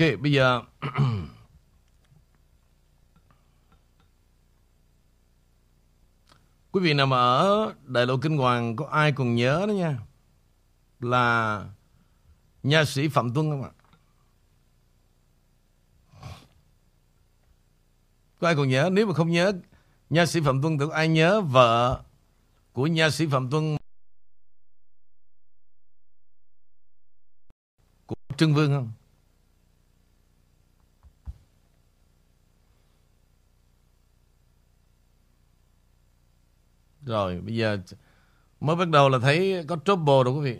Ok, bây giờ quý vị nằm ở Đại lộ Kinh Hoàng, có ai còn nhớ đó nha, là nha sĩ Phạm Tuấn không ạ? Có ai còn nhớ? Nếu mà không nhớ nha sĩ Phạm Tuấn thì có ai nhớ vợ của nha sĩ Phạm Tuấn, của Trưng Vương không? Rồi, bây giờ mới bắt đầu là thấy có trouble rồi quý vị.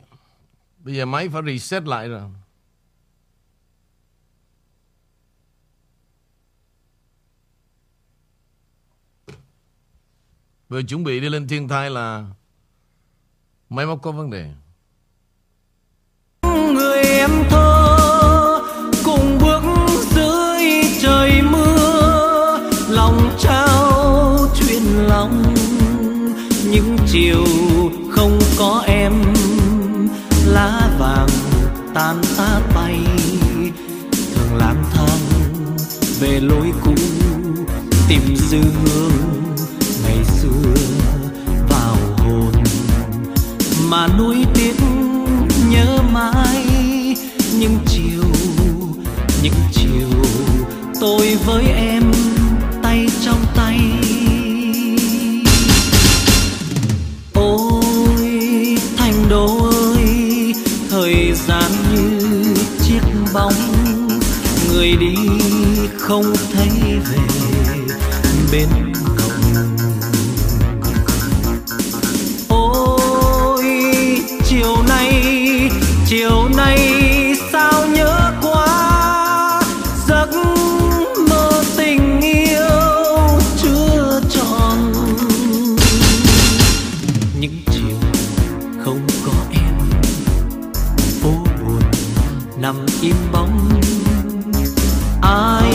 Bây giờ máy phải reset lại rồi. Vừa chuẩn bị đi lên thiên thai là máy móc có vấn đề. Người em thơ cùng bước dưới trời mưa, lòng trao chuyện lòng những chiều không có em, lá vàng tan tác bay thường lang thang về lối cũ, tìm dư hương ngày xưa vào hồn mà nuối tiếc nhớ mãi. Những chiều tôi với em tay trong tay. Ôi Thành Đô ơi, thời gian như chiếc bóng, người đi không thấy về bên cạnh. Ôi chiều nay sao nhớ quá, giấc mơ tình yêu chưa tròn. Những chiều không có em, phố buồn nằm im bóng. Ai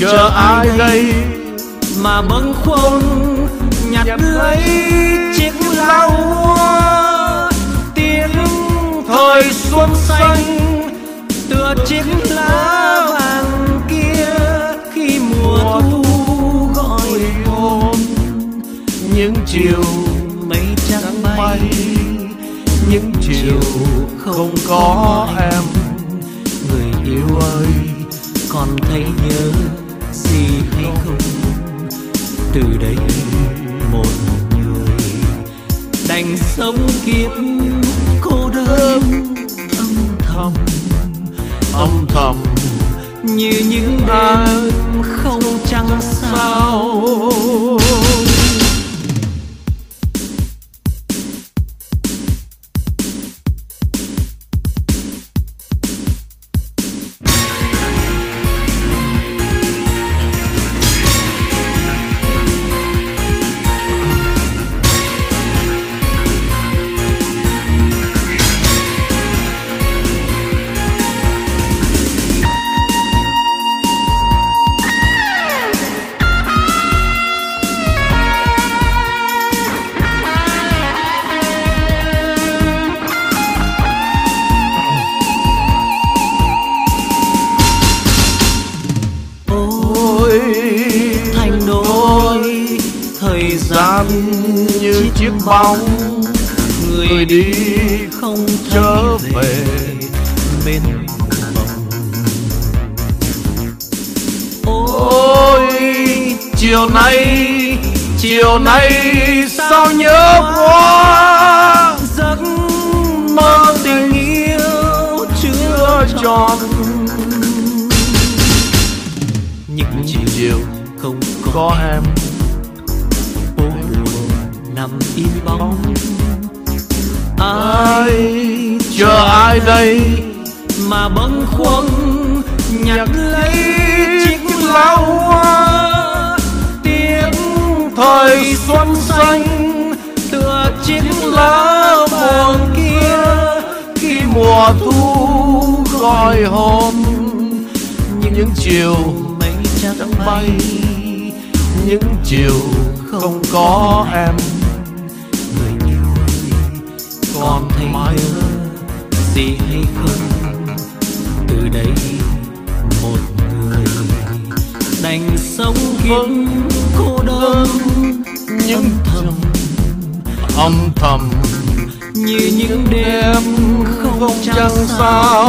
chờ ai đây mà bâng khuâng nhặt lấy chiếc lá úa, tiếng thời xuân xanh tựa chiếc lá vàng kia khi mùa thu gọi hồn. Những chiều mây trắng bay, những chiều không có em, người yêu ơi còn thấy nhớ gì hay không? Từ đây một người đành sống kiếp cô đơn, âm thầm như những đêm không trăng sao. Như chiếc bóng, người đi không trở về bên mộng. Ôi chiều nay sao nhớ quá, giấc mơ tình yêu chưa tròn. Những chiều không có em, nằm im bóng. Ai chờ ai đây mà bâng khuâng nhặt lấy chiếc lá úa, tiếng thời xuân xanh tựa chiếc lá buồn kia khi mùa thu gọi hồn. Những chiều mây trắng bay, những chiều không có em, còn thấy mãi gì hay không? Từ đây sống vẫn cô đơn nhưng thầm âm thầm như những đêm không trăng sao,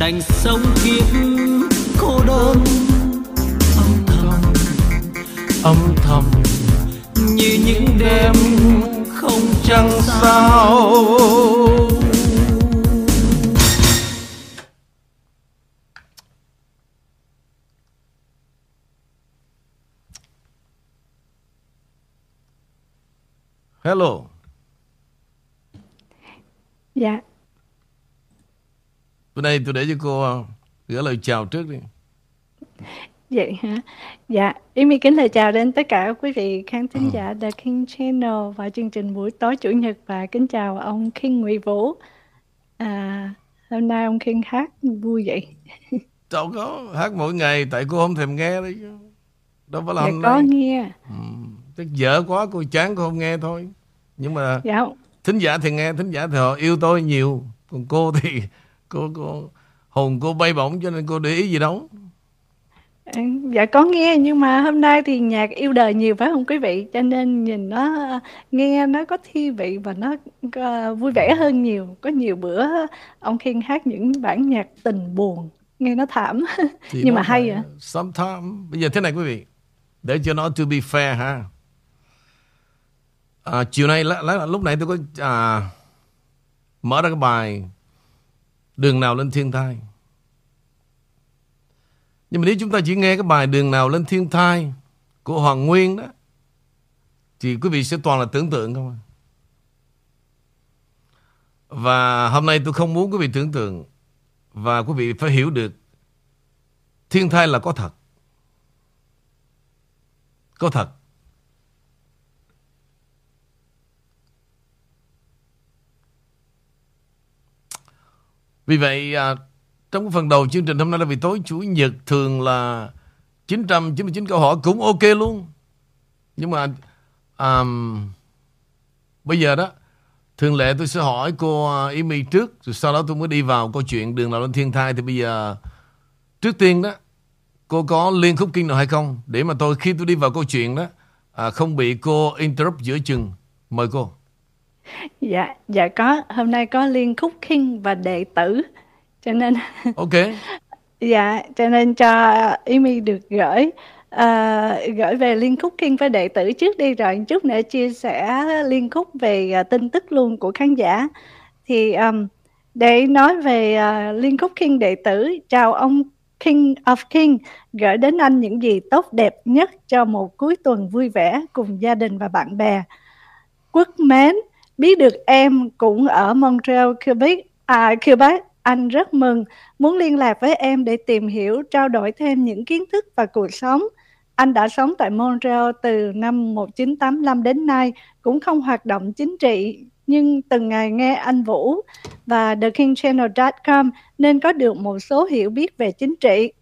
đành sống kiếp cô đơn âm thầm như những đêm không trăng sao. Hello. Dạ. Bữa nay tôi để cho cô gửi lời chào trước đi. Vậy hả? Dạ, em kính lời chào đến tất cả quý vị khán thính giả The King Channel và chương trình buổi tối chủ nhật, và kính chào ông King Ngụy Vũ. Hôm nay ông King hát vui vậy? Đâu có, hát mỗi ngày tại cô không thèm nghe đấy chứ. Đâu phải làm. Dạ, có nghe. Tức dở quá cô chán cô không nghe thôi. Nhưng mà dạ, thính giả thì nghe, thính giả thì họ yêu tôi nhiều, còn cô thì cô hồn cô bay bổng cho nên cô để ý gì đâu. Dạ có nghe, nhưng mà hôm nay thì nhạc yêu đời nhiều phải không quý vị, cho nên nhìn nó nghe nó có thi vị và nó vui vẻ hơn nhiều. Có nhiều bữa ông Khiên hát những bản nhạc tình buồn nghe nó thảm nhưng mà hay ạ. Sometimes bây giờ thế này quý vị, để cho nó to be fair ha. Chiều nay lúc nãy tôi có mở ra cái bài Đường Nào Lên Thiên Thai. Nhưng mà nếu chúng ta chỉ nghe cái bài Đường Nào Lên Thiên Thai của Hoàng Nguyên đó thì quý vị sẽ toàn là tưởng tượng không à. Và hôm nay tôi không muốn quý vị tưởng tượng, và quý vị phải hiểu được thiên thai là có thật. Có thật. Vì vậy trong cái phần đầu chương trình hôm nay là vì tối chủ nhật thường là 999 câu hỏi cũng ok luôn. Nhưng mà bây giờ đó thường lệ tôi sẽ hỏi cô Amy trước, rồi sau đó tôi mới đi vào câu chuyện Đường Nào Lên Thiên Thai. Thì bây giờ trước tiên đó, cô có liên khúc kinh nào hay không? Để mà tôi khi tôi đi vào câu chuyện đó không bị cô interrupt giữa chừng. Mời cô. Dạ, dạ có. Hôm nay có liên khúc kinh và đệ tử, cho nên ok. Dạ, cho nên cho Amy được gửi về liên khúc kinh với đệ tử trước đi, rồi chút nữa chia sẻ liên khúc về tin tức luôn của khán giả. Thì để nói về liên khúc kinh đệ tử, chào ông King of King, gửi đến anh những gì tốt đẹp nhất cho một cuối tuần vui vẻ cùng gia đình và bạn bè. Quốc mến, biết được em cũng ở Montreal, Quebec, anh rất mừng, muốn liên lạc với em để tìm hiểu, trao đổi thêm những kiến thức và cuộc sống. Anh đã sống tại Montreal từ năm 1985 đến nay, cũng không hoạt động chính trị, nhưng từng ngày nghe anh Vũ và thekingchannel.com nên có được một số hiểu biết về chính trị.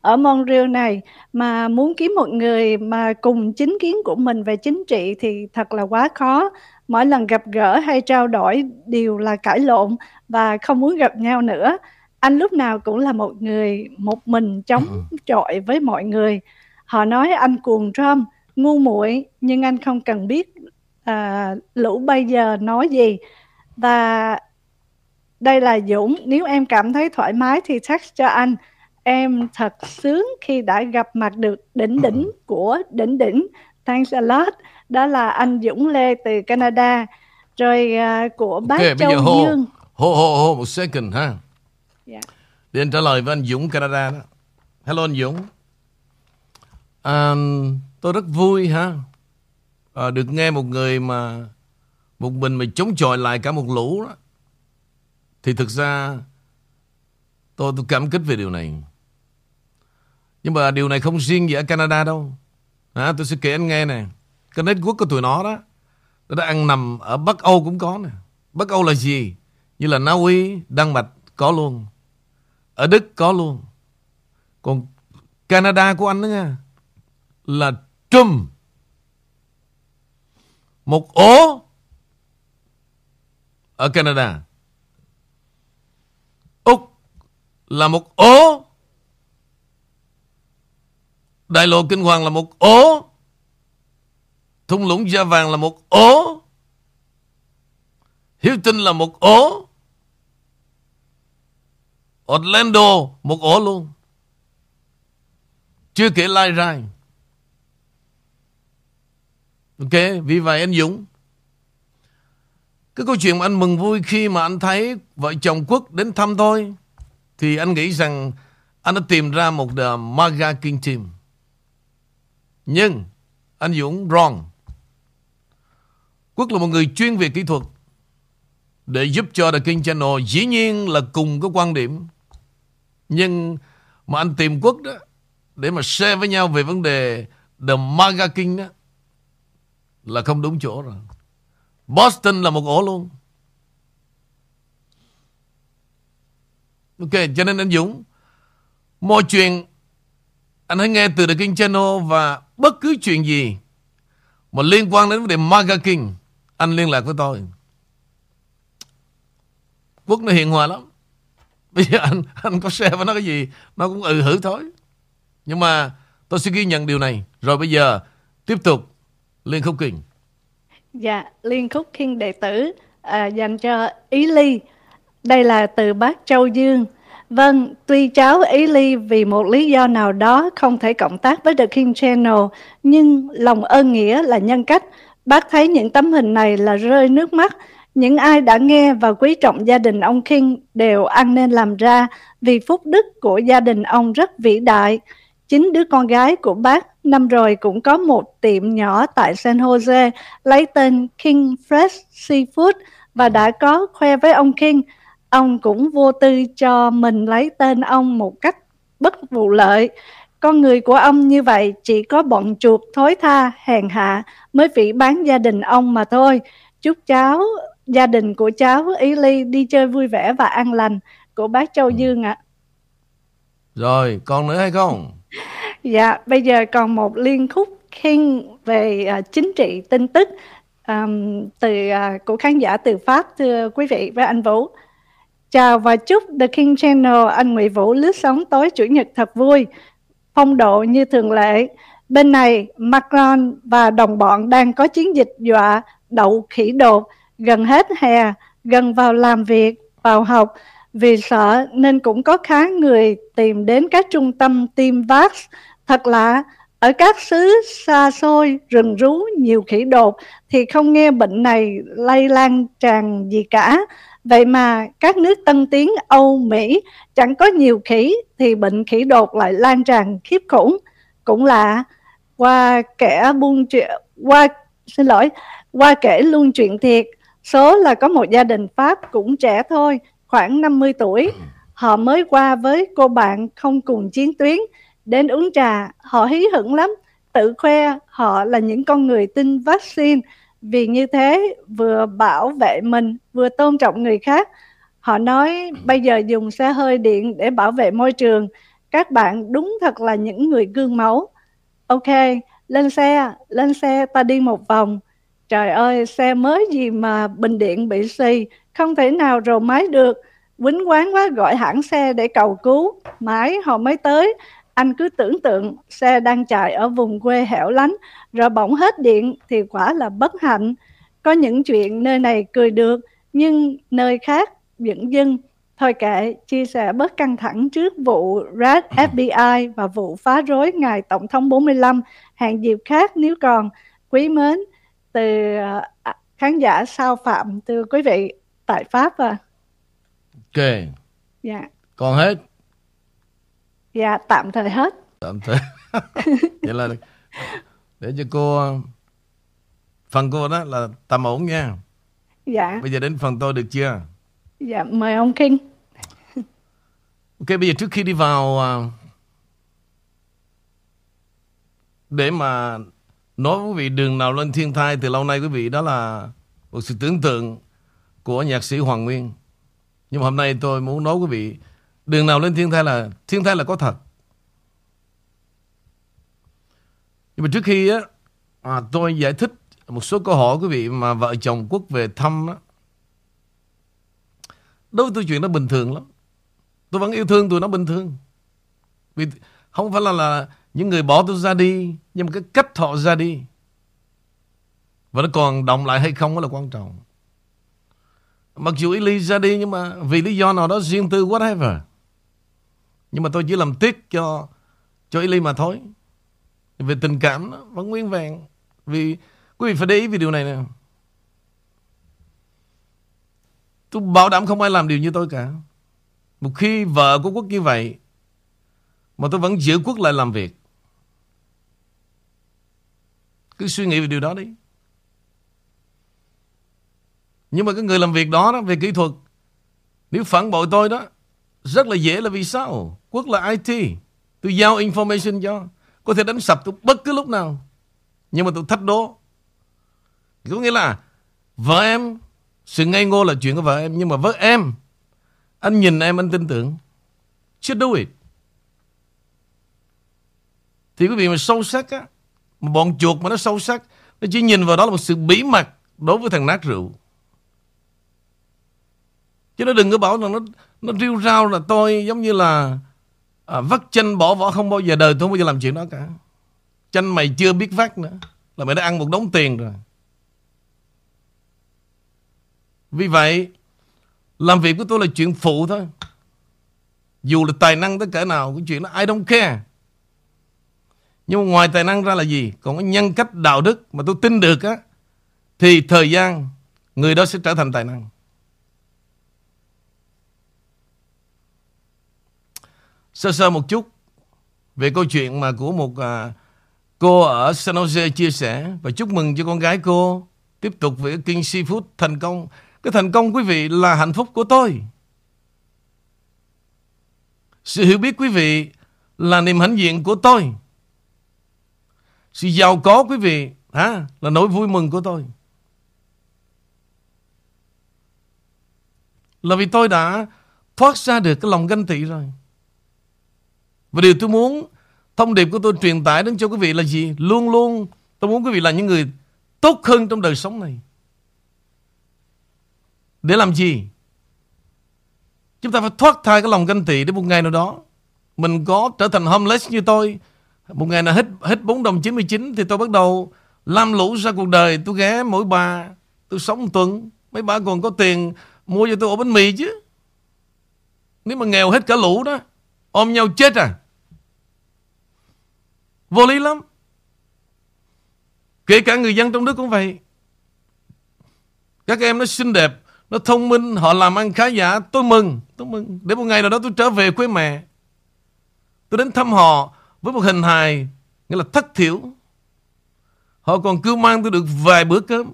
Ở Montreal này mà muốn kiếm một người mà cùng chính kiến của mình về chính trị thì thật là quá khó. Mỗi lần gặp gỡ hay trao đổi đều là cãi lộn và không muốn gặp nhau nữa. Anh lúc nào cũng là một người một mình chống chọi với mọi người. Họ nói anh cuồng Trump, ngu muội, nhưng anh không cần biết lũ bây giờ nói gì. Và đây là Dũng, nếu em cảm thấy thoải mái thì text cho anh. Em thật sướng khi đã gặp mặt được đỉnh đỉnh của đỉnh đỉnh. Thanks a lot. Đó là anh Dũng Lê từ Canada. Rồi của bác okay, Châu Dương. Hô một second ha. Yeah. Để anh trả lời với anh Dũng Canada đó. Hello anh Dũng. Tôi rất vui ha. Được nghe một người mà một mình mà chống chọi lại cả một lũ đó, thì thực ra tôi cảm kích về điều này. Nhưng mà điều này không riêng gì ở Canada đâu. Tôi sẽ kể anh nghe nè. Cái network của tụi nó đó, nó đã ăn nằm ở Bắc Âu cũng có nè. Bắc Âu là gì? Như là Na Uy, Đan Mạch có luôn, ở Đức có luôn. Còn Canada của anh đó nha, là Trump, một ổ ở Canada. Úc là một ổ Đại lộ Kinh Hoàng là một ố. Thung lũng Da Vàng là một ố. Houston là một ố. Orlando một ổ luôn. Chưa kể lai rai. Ok, vì vậy anh Dũng, cái câu chuyện mà anh mừng vui khi mà anh thấy vợ chồng Quốc đến thăm tôi, thì anh nghĩ rằng anh đã tìm ra một the MAGA King Team. Nhưng anh Dũng wrong. Quốc là một người chuyên về kỹ thuật để giúp cho The King Channel, dĩ nhiên là cùng cái quan điểm. Nhưng mà anh tìm Quốc đó để mà share với nhau về vấn đề The MAGA King đó là không đúng chỗ rồi. Boston là một ổ luôn. Ok, cho nên anh Dũng, mọi chuyện anh hãy nghe từ The King Channel, và bất cứ chuyện gì mà liên quan đến vấn đề MAGA King, anh liên lạc với tôi. Quốc nó hiền hòa lắm. Bây giờ anh có share với nó cái gì, nó cũng ừ hử thôi. Nhưng mà tôi sẽ ghi nhận điều này. Rồi bây giờ tiếp tục Liên Khúc Kinh. Dạ, Liên Khúc Kinh đệ tử dành cho Ý Ly. Đây là từ bác Châu Dương. Vâng, tuy cháu Ý Ly vì một lý do nào đó không thể cộng tác với The King Channel, nhưng lòng ơn nghĩa là nhân cách. Bác thấy những tấm hình này là rơi nước mắt. Những ai đã nghe và quý trọng gia đình ông King đều ăn nên làm ra, vì phúc đức của gia đình ông rất vĩ đại. 9 đứa con gái của bác năm rồi cũng có một tiệm nhỏ tại San Jose lấy tên King Fresh Seafood và đã có khoe với ông King. Ông cũng vô tư cho mình lấy tên ông một cách bất vụ lợi. Con người của ông như vậy chỉ có bọn chuột thối tha, hèn hạ mới phỉ bán gia đình ông mà thôi. Chúc cháu, gia đình của cháu Ý Ly đi chơi vui vẻ và an lành, của bác Châu Dương ạ. Rồi, còn nữa hay không? Dạ, bây giờ còn một Liên Khúc Kinh về chính trị tin tức của khán giả từ Pháp, thưa quý vị với anh Vũ. Chào và chúc The King Channel, anh Ngụy Vũ lướt sóng tối Chủ nhật thật vui, phong độ như thường lệ. Bên này, Macron và đồng bọn đang có chiến dịch dọa đậu khỉ đột, gần hết hè, gần vào làm việc, vào học. Vì sợ nên cũng có khá người tìm đến các trung tâm tiêm vax. Thật lạ, ở các xứ xa xôi, rừng rú, nhiều khỉ đột thì không nghe bệnh này lây lan tràn gì cả. Vậy mà các nước tân tiến Âu, Mỹ chẳng có nhiều khỉ thì bệnh khỉ đột lại lan tràn khiếp khủng. Cũng lạ, qua kể luôn chuyện thiệt. Số là có một gia đình Pháp cũng trẻ thôi, khoảng 50 tuổi. Họ mới qua với cô bạn không cùng chiến tuyến. Đến uống trà, họ hí hửng lắm, tự khoe họ là những con người tin vaccine. Vì như thế vừa bảo vệ mình, vừa tôn trọng người khác. Họ nói bây giờ dùng xe hơi điện để bảo vệ môi trường. Các bạn đúng thật là những người gương mẫu. Ok, lên xe ta đi một vòng. Trời ơi, xe mới gì mà bình điện bị xì, không thể nào rồ máy được. Quýnh quán quá gọi hãng xe để cầu cứu, mãi họ mới tới. Anh cứ tưởng tượng xe đang chạy ở vùng quê hẻo lánh, rồi bỗng hết điện thì quả là bất hạnh. Có những chuyện nơi này cười được, nhưng nơi khác dửng dưng. Thôi kệ, chia sẻ bớt căng thẳng trước vụ raid FBI và vụ phá rối ngài Tổng thống 45, hẹn dịp khác nếu còn. Quý mến, từ khán giả Sao Phạm, từ quý vị tại Pháp à. Ok. Dạ. Còn hết? Dạ, tạm thời hết. Tạm thời. Vậy là để cho cô, phần cô đó là tạm ổn nha. Dạ. Bây giờ đến phần tôi được chưa? Dạ, mời ông King. Ok, bây giờ trước khi đi vào để mà nói với quý vị đường nào lên thiên thai từ lâu nay quý vị, đó là một sự tưởng tượng của nhạc sĩ Hoàng Nguyên. Nhưng mà hôm nay tôi muốn nói với quý vị đường nào lên thiên thai là có thật. Nhưng mà trước khi á, tôi giải thích một số câu hỏi quý vị mà vợ chồng Quốc về thăm á. Đối với tôi chuyện đó bình thường lắm. Tôi vẫn yêu thương tụi nó bình thường. Vì không phải là Những người bỏ tôi ra đi, nhưng mà cái cách họ ra đi và nó còn động lại hay không đó là quan trọng. Mặc dù Eli ra đi nhưng mà vì lý do nào đó riêng tư whatever, nhưng mà tôi chỉ làm tiếc cho Eli mà thôi. Về tình cảm nó vẫn nguyên vẹn. Vì quý vị phải để ý về điều này nè, tôi bảo đảm không ai làm điều như tôi cả. Một khi vợ của Quốc như vậy mà tôi vẫn giữ Quốc lại làm việc, cứ suy nghĩ về điều đó đi. Nhưng mà cái người làm việc đó về kỹ thuật, nếu phản bội tôi đó rất là dễ, là vì sao? Quốc là IT, tôi giao information cho, có thể đánh sập tôi bất cứ lúc nào. Nhưng mà tôi thách đố, có nghĩa là vợ em, sự ngây ngô là chuyện của vợ em, nhưng mà với em, anh nhìn em anh tin tưởng, just do it. Thì quý vị mà sâu sắc á, mà bọn chuột mà nó sâu sắc, nó chỉ nhìn vào đó là một sự bí mật đối với thằng nát rượu. Chứ nó đừng có bảo rằng nó riêu rao là tôi giống như là vắt chanh bỏ vỏ, không bao giờ, đời tôi không bao giờ làm chuyện đó cả. Chanh mày chưa biết vắt nữa là mày đã ăn một đống tiền rồi. Vì vậy, làm việc của tôi là chuyện phụ thôi. Dù là tài năng tới cỡ nào, cái chuyện đó I don't care. Nhưng mà ngoài tài năng ra là gì? Còn cái nhân cách, đạo đức mà tôi tin được á, thì thời gian người đó sẽ trở thành tài năng. Sơ sơ một chút về câu chuyện mà của một cô ở San Jose chia sẻ, và chúc mừng cho con gái cô tiếp tục với King Seafood thành công. Cái thành công quý vị là hạnh phúc của tôi. Sự hiểu biết quý vị là niềm hãnh diện của tôi. Sự giàu có quý vị là nỗi vui mừng của tôi. Là vì tôi đã thoát ra được cái lòng ganh tị rồi. Và điều tôi muốn, thông điệp của tôi truyền tải đến cho quý vị là gì? Luôn luôn tôi muốn quý vị là những người tốt hơn trong đời sống này. Để làm gì? Chúng ta phải thoát thai cái lòng ganh tị, để một ngày nào đó mình có trở thành homeless như tôi. Một ngày nào hết 4 đồng 99 thì tôi bắt đầu lam lũ ra cuộc đời. Tôi ghé mỗi bà, tôi sống một tuần, mấy bà còn có tiền mua cho tôi ổ bánh mì chứ. Nếu mà nghèo hết cả lũ đó, ôm nhau chết à. Vô lý lắm. Kể cả người dân trong nước cũng vậy. Các em nó xinh đẹp, nó thông minh, họ làm ăn khá giả, tôi mừng. Để một ngày nào đó tôi trở về quê mẹ, tôi đến thăm họ với một hình hài nghĩa là thất thiểu. Họ còn cưu mang tôi được vài bữa cơm.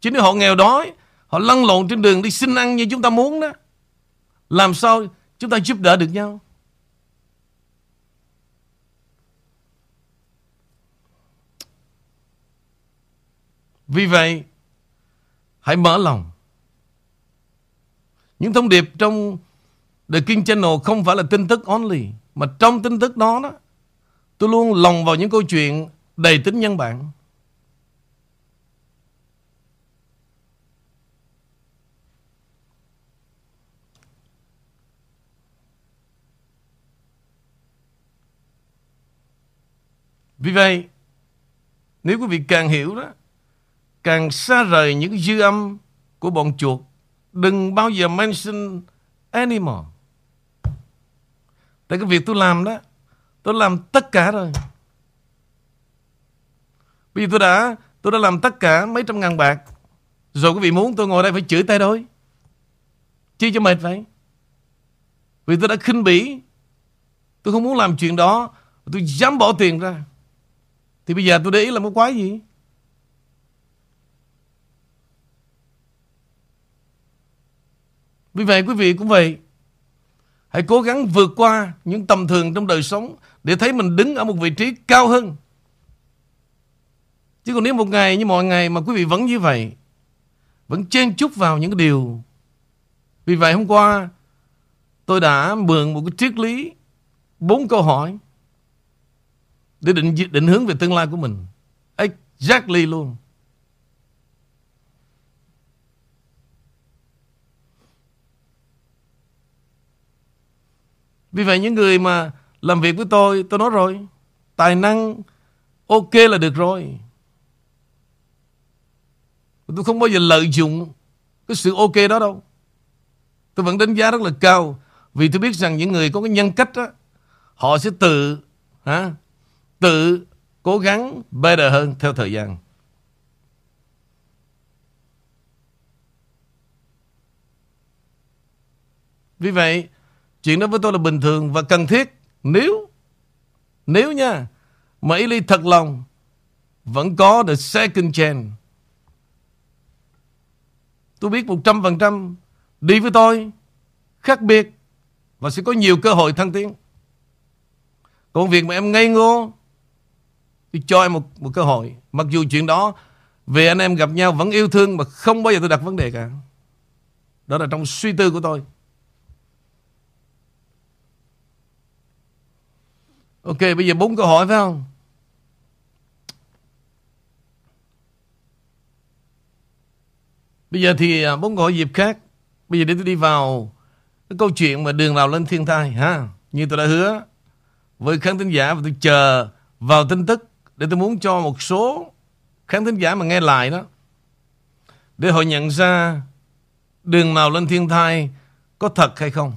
Chứ nếu họ nghèo đói, họ lăn lộn trên đường đi xin ăn như chúng ta muốn đó, làm sao chúng ta giúp đỡ được nhau? Vì vậy, hãy mở lòng. Những thông điệp trong The King Channel không phải là tin tức only, mà trong tin tức đó tôi luôn lồng vào những câu chuyện đầy tính nhân bản. Vì vậy, nếu quý vị càng hiểu đó, càng xa rời những dư âm của bọn chuột. Đừng bao giờ mention anymore. Tại cái việc tôi làm đó, tôi làm tất cả rồi. Bây giờ tôi đã làm tất cả mấy trăm ngàn bạc. Rồi quý vị muốn tôi ngồi đây phải chửi tay đôi, chi cho mệt vậy. Vì tôi đã khinh bỉ, tôi không muốn làm chuyện đó, tôi dám bỏ tiền ra. Thì bây giờ tôi để ý là một quái gì. Vì vậy quý vị cũng vậy. Hãy cố gắng vượt qua những tầm thường trong đời sống để thấy mình đứng ở một vị trí cao hơn. Chứ còn nếu một ngày như mọi ngày mà quý vị vẫn như vậy, vẫn chen chúc vào những điều. Vì vậy hôm qua tôi đã mượn một cái triết lý 4 câu hỏi để định hướng về tương lai của mình. Exactly luôn. Vì vậy những người mà làm việc với tôi nói rồi. Tài năng ok là được rồi. Tôi không bao giờ lợi dụng cái sự ok đó đâu. Tôi vẫn đánh giá rất là cao. Vì tôi biết rằng những người có cái nhân cách đó, họ sẽ tự cố gắng better hơn theo thời gian. Vì vậy, chuyện đó với tôi là bình thường và cần thiết. Nếu nha, mà Eli thật lòng vẫn có the second chance. Tôi biết 100% đi với tôi khác biệt và sẽ có nhiều cơ hội thăng tiến. Còn việc mà em ngây ngô thì cho em một cơ hội. Mặc dù chuyện đó về anh em gặp nhau vẫn yêu thương mà không bao giờ tôi đặt vấn đề cả. Đó là trong suy tư của tôi. Ok, bây giờ 4 câu hỏi phải không? Bây giờ thì 4 câu hỏi dịp khác. Bây giờ để tôi đi vào cái câu chuyện mà đường nào lên thiên tai ha. Như tôi đã hứa với khán thính giả, và tôi chờ vào tin tức để tôi muốn cho một số khán thính giả mà nghe lại đó, để họ nhận ra đường nào lên thiên tai có thật hay không.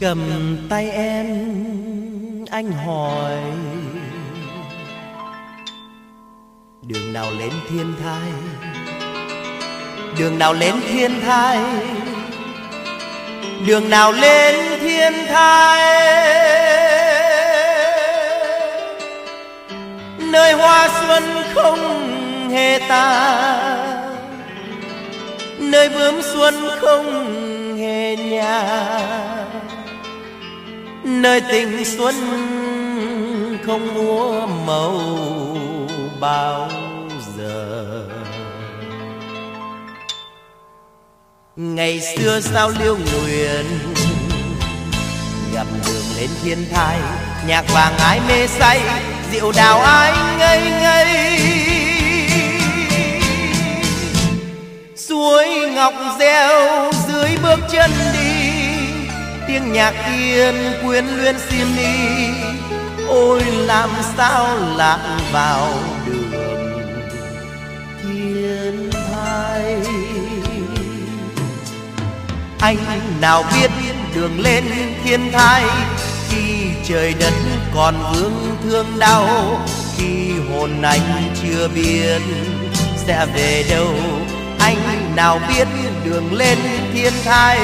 Cầm tay em, anh hỏi đường nào lên thiên thai, đường nào lên thiên thai, đường nào lên thiên thai, nơi hoa xuân không hề tàn, nơi bướm xuân không hề nhạt, nơi tình xuân không múa màu bao giờ. Ngày xưa sao liêu nguyện gặp đường lên thiên thai, nhạc vàng ái mê say, rượu đào ái ngây ngây, suối ngọc reo dưới bước chân đi, tiếng nhạc yên quyến luyến xin đi, ôi làm sao lạc vào đường thiên thai. Anh nào biết đường lên thiên thai, khi trời đất còn vương thương đau, khi hồn anh chưa biết sẽ về đâu. Anh nào biết đường lên thiên thai,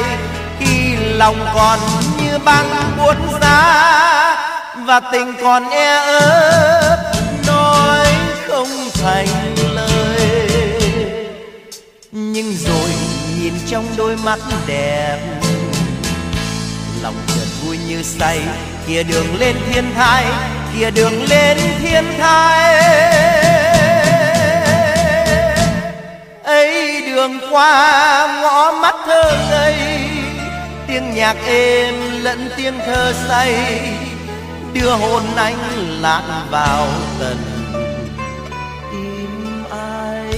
khi lòng còn như băng buốt giá, và tình còn e ấp nói không thành lời. Nhưng rồi nhìn trong đôi mắt đẹp, lòng chợt vui như say, kia đường lên thiên thai, kia đường lên thiên thai. Ấy đường qua ngõ mắt thơ ngây, tiếng nhạc êm lẫn tiếng thơ say, đưa hồn anh lạc vào tận im ai.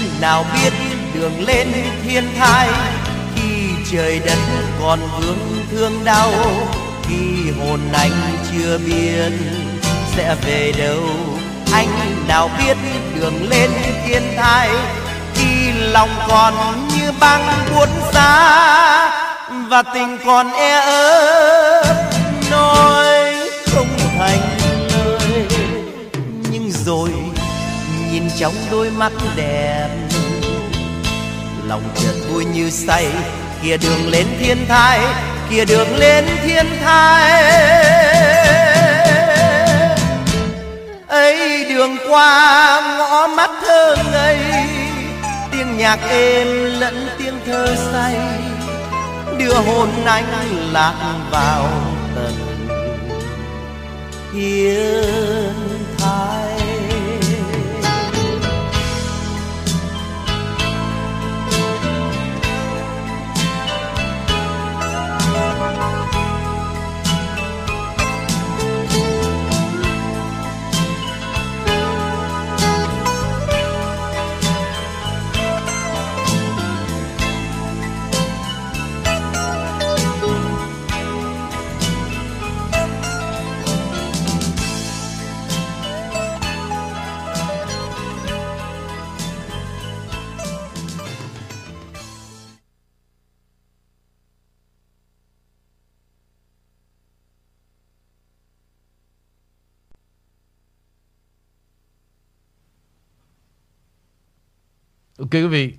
Anh nào biết đường lên thiên thai, khi trời đất còn vương thương đau, khi hồn anh chưa biết sẽ về đâu. Anh nào biết đường lên thiên thai, khi lòng còn như băng buốt giá, và tình còn e ớt nói không thành lời. Nhưng rồi nhìn trong đôi mắt đẹp, lòng chợt vui như say. Kia đường lên thiên thai, kia đường lên thiên thai. Ấy đường qua ngõ mắt thơ ngây, tiếng nhạc êm lẫn tiếng thơ say, đưa hồn anh lạc vào tận thiên thai. Ok quý vị,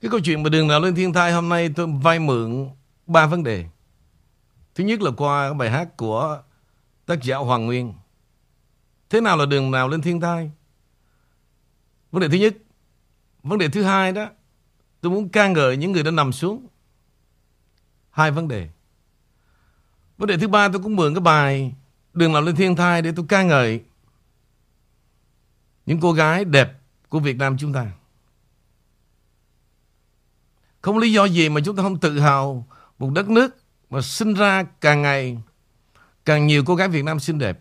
cái câu chuyện mà đường nào lên thiên thai hôm nay tôi vay mượn ba vấn đề. Thứ nhất là qua bài hát của tác giả Hoàng Nguyên. Thế nào là đường nào lên thiên thai? Vấn đề thứ nhất. Vấn đề thứ hai đó, tôi muốn ca ngợi những người đã nằm xuống. Hai vấn đề. Vấn đề thứ ba tôi cũng mượn cái bài đường nào lên thiên thai để tôi ca ngợi những cô gái đẹp của Việt Nam chúng ta. Không lý do gì mà chúng ta không tự hào một đất nước mà sinh ra càng ngày càng nhiều cô gái Việt Nam xinh đẹp.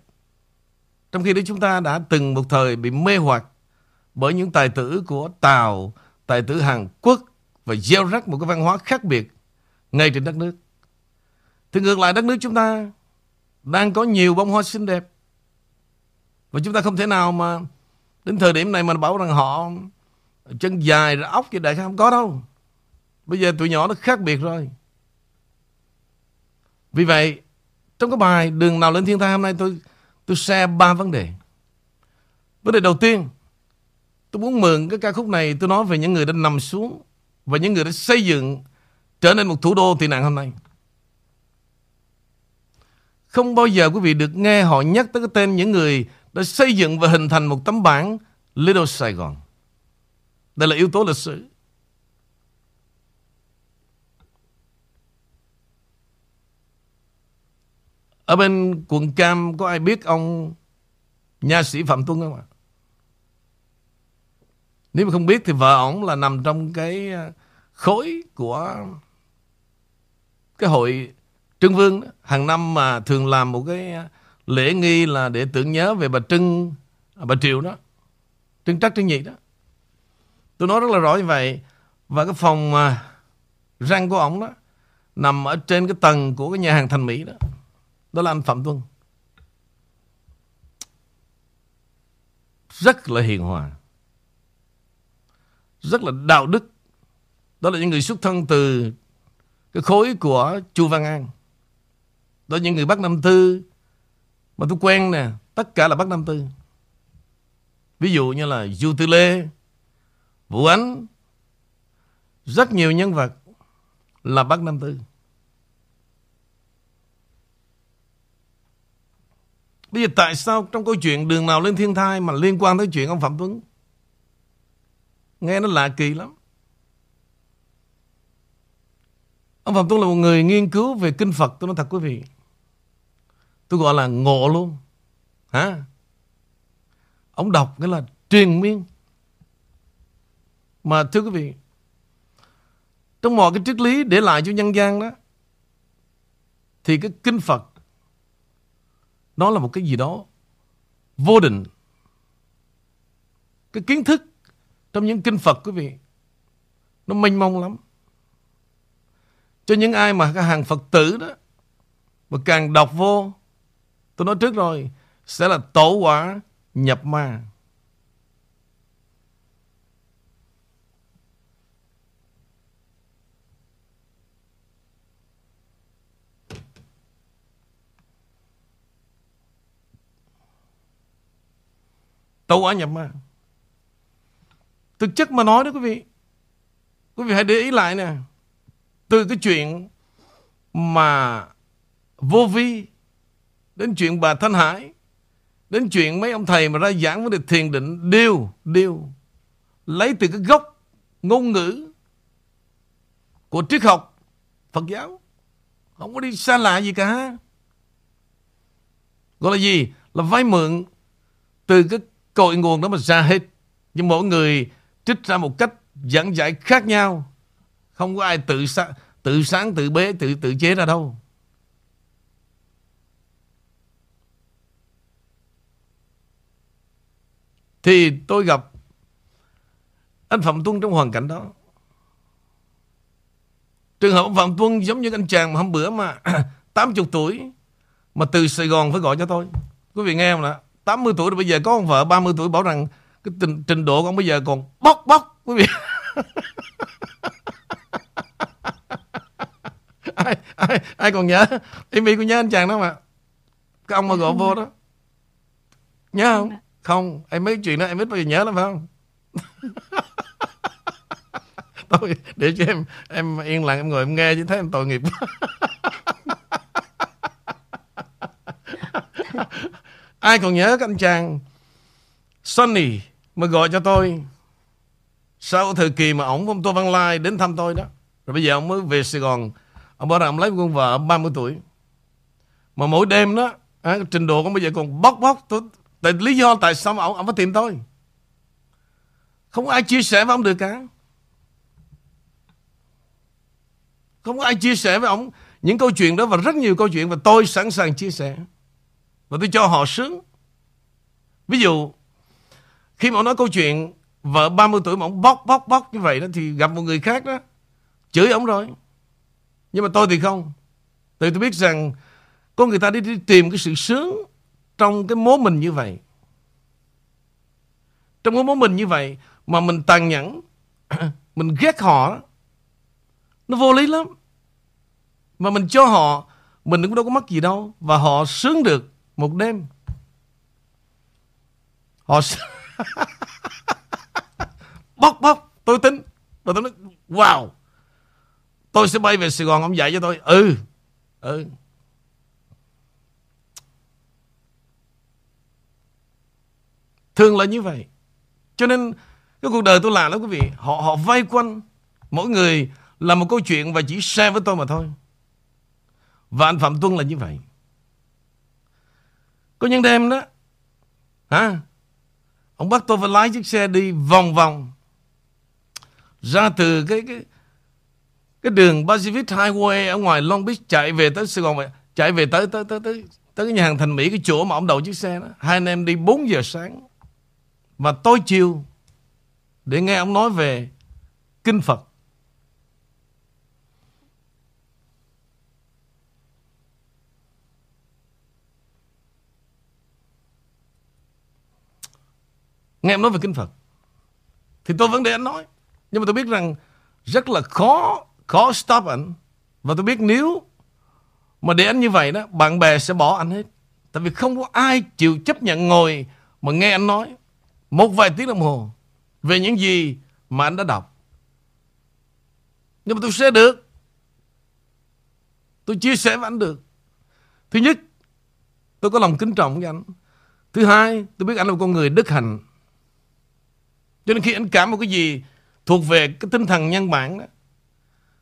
Trong khi đó chúng ta đã từng một thời bị mê hoặc bởi những tài tử của Tàu, tài tử Hàn Quốc và gieo rắc một cái văn hóa khác biệt ngay trên đất nước. Thì ngược lại đất nước chúng ta đang có nhiều bông hoa xinh đẹp và chúng ta không thể nào mà đến thời điểm này mình bảo rằng họ chân dài ra ốc vậy đại khái không có đâu. Bây giờ tụi nhỏ nó khác biệt rồi. Vì vậy, trong cái bài đường nào lên thiên thai hôm nay tôi share ba vấn đề. Vấn đề đầu tiên, tôi muốn mượn cái ca khúc này tôi nói về những người đã nằm xuống và những người đã xây dựng trở nên một thủ đô tị nạn hôm nay. Không bao giờ quý vị được nghe họ nhắc tới cái tên những người đã xây dựng và hình thành một tấm bảng Little Saigon. Đây là yếu tố lịch sử. Ở bên quận Cam có ai biết ông nha sĩ Phạm Tuấn không ạ? Nếu mà không biết thì vợ ổng là nằm trong cái khối của cái hội Trưng Vương đó. Hàng năm mà thường làm một cái lễ nghi là để tưởng nhớ về bà Triệu đó, Trưng Trắc Trưng Nhị đó. Tôi nói rất là rõ như vậy. Và cái phòng răng của ổng đó nằm ở trên cái tầng của cái nhà hàng Thành Mỹ đó. Đó là anh Phạm Tuấn. Rất là hiền hòa, rất là đạo đức. Đó là những người xuất thân từ cái khối của Chu Văn An. Đó là những người Bắc Nam Tư mà tôi quen nè, tất cả là Bắc Nam Tư. Ví dụ như là Du Tư Lê, Vũ Ánh, rất nhiều nhân vật là Bắc Nam Tư. Bây giờ tại sao trong câu chuyện đường nào lên thiên thai mà liên quan tới chuyện ông Phạm Tuấn? Nghe nó lạ kỳ lắm. Ông Phạm Tuấn là một người nghiên cứu về kinh Phật, tôi nói thật quý vị. Tôi gọi là ngộ luôn. Hả? Ông đọc cái là truyền miên. Mà thưa quý vị, trong mọi cái triết lý để lại cho nhân gian đó, thì cái kinh Phật nó là một cái gì đó vô định. Cái kiến thức trong những kinh Phật quý vị, nó mênh mông lắm. Cho những ai mà cái hàng Phật tử đó, mà càng đọc vô, tôi nói trước rồi, sẽ là tổ quả nhập ma. Tổ quả nhập ma. Thực chất mà nói đó quý vị, Quý vị hãy để ý lại nè. Từ cái chuyện mà Vô Vi, đến chuyện bà Thanh Hải, đến chuyện mấy ông thầy mà ra giảng vấn đề thiền định, đều lấy từ cái gốc ngôn ngữ của triết học Phật giáo, không có đi xa lạ gì cả. Gọi là gì? Là vay mượn từ cái cội nguồn đó mà ra hết. Nhưng mỗi người trích ra một cách giảng giải khác nhau, không có ai tự sáng, tự bế, tự chế ra đâu. Thì tôi gặp anh Phạm Tuấn trong hoàn cảnh đó. Trường hợp ông Phạm Tuấn giống như anh chàng mà hôm bữa mà 80 tuổi mà từ Sài Gòn phải gọi cho tôi. Quý vị nghe không ạ? 80 tuổi rồi bây giờ có ông vợ 30 tuổi bảo rằng cái trình độ của ông bây giờ còn bóc. Quý vị ai còn nhớ em bị, có nhớ anh chàng đó mà cái ông mà gọi vô đó, nhớ không? Không, em mấy chuyện đó em ít bao giờ nhớ lắm, phải không? Tôi để cho em yên lặng, em ngồi em nghe chứ thấy em tội nghiệp. Ai còn nhớ cái anh chàng Sunny mà gọi cho tôi sau thời kỳ mà ổng ông Tô Văn Lai đến thăm tôi đó. Rồi bây giờ ông mới về Sài Gòn, ông bảo rằng ông lấy một con vợ 30 tuổi mà mỗi đêm đó trình độ của ông bây giờ còn bóc. Tôi tại lý do tại sao mà ông phải tìm tôi, không ai chia sẻ với ông được cả. Không có ai chia sẻ với ông những câu chuyện đó, và rất nhiều câu chuyện, và tôi sẵn sàng chia sẻ và tôi cho họ sướng. Ví dụ khi mà ông nói câu chuyện vợ 30 tuổi mà ông bóc như vậy đó, thì gặp một người khác đó chửi ông rồi. Nhưng mà tôi thì không. Tôi biết rằng có người ta đi tìm cái sự sướng trong cái mố mình như vậy. Trong cái mố mình như vậy mà mình tàn nhẫn, mình ghét họ, nó vô lý lắm. Mà mình cho họ, mình cũng đâu có mắc gì đâu. Và họ sướng được một đêm. Họ bóc. Tôi tính, và tôi nói wow, tôi sẽ bay về Sài Gòn, ông dạy cho tôi. Ừ. Thường là như vậy. Cho nên cái cuộc đời tôi lạ lắm quý vị. Họ vây quanh, mỗi người là một câu chuyện và chỉ share với tôi mà thôi. Và anh Phạm Tuấn là như vậy. Có những đêm đó ông bắt tôi phải lái chiếc xe đi vòng ra từ cái đường Pacific Highway ở ngoài Long Beach, chạy về tới Sài Gòn, chạy về tới cái nhà hàng Thành Mỹ, cái chỗ mà ông đậu chiếc xe đó. Hai anh em đi 4 giờ sáng và tối chiều để nghe ông nói về kinh Phật. Nghe em nói về kinh Phật thì tôi vẫn để anh nói. Nhưng mà tôi biết rằng rất là khó stop anh. Và tôi biết nếu mà để anh như vậy đó, bạn bè sẽ bỏ anh hết. Tại vì không có ai chịu chấp nhận ngồi mà nghe anh nói một vài tiếng đồng hồ về những gì mà anh đã đọc. Nhưng mà tôi sẽ được, tôi chia sẻ với anh được. Thứ nhất, tôi có lòng kính trọng với anh. Thứ hai, tôi biết anh là một con người đức hạnh. Cho nên khi anh cảm một cái gì thuộc về cái tinh thần nhân bản đó,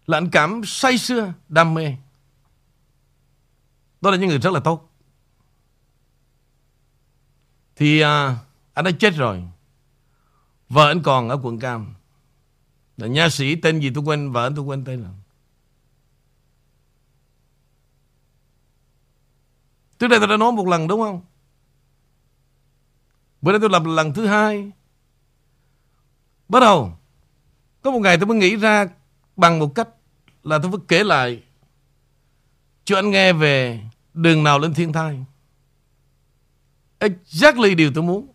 là anh cảm say sưa, đam mê. Đó là những người rất là tốt. Thì anh đã chết rồi. Vợ anh còn ở quận Cam, là nha sĩ tên gì tôi quên, vợ anh tôi quên tên rồi. Trước đây tôi đã nói một lần đúng không? Bữa nay tôi làm lần thứ hai. Bắt đầu có một ngày tôi mới nghĩ ra bằng một cách là tôi phải kể lại cho anh nghe về đường nào lên thiên thai. Exactly điều tôi muốn.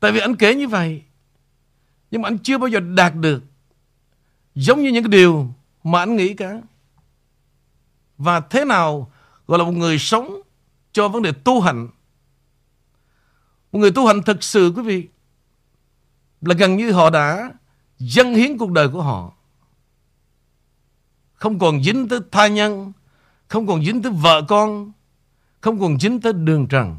Tại vì anh kể như vậy, nhưng mà anh chưa bao giờ đạt được giống như những cái điều mà anh nghĩ cả. Và thế nào gọi là một người sống cho vấn đề tu hành? Một người tu hành thực sự quý vị là gần như họ đã dâng hiến cuộc đời của họ. Không còn dính tới tha nhân, không còn dính tới vợ con, không còn dính tới đường trần.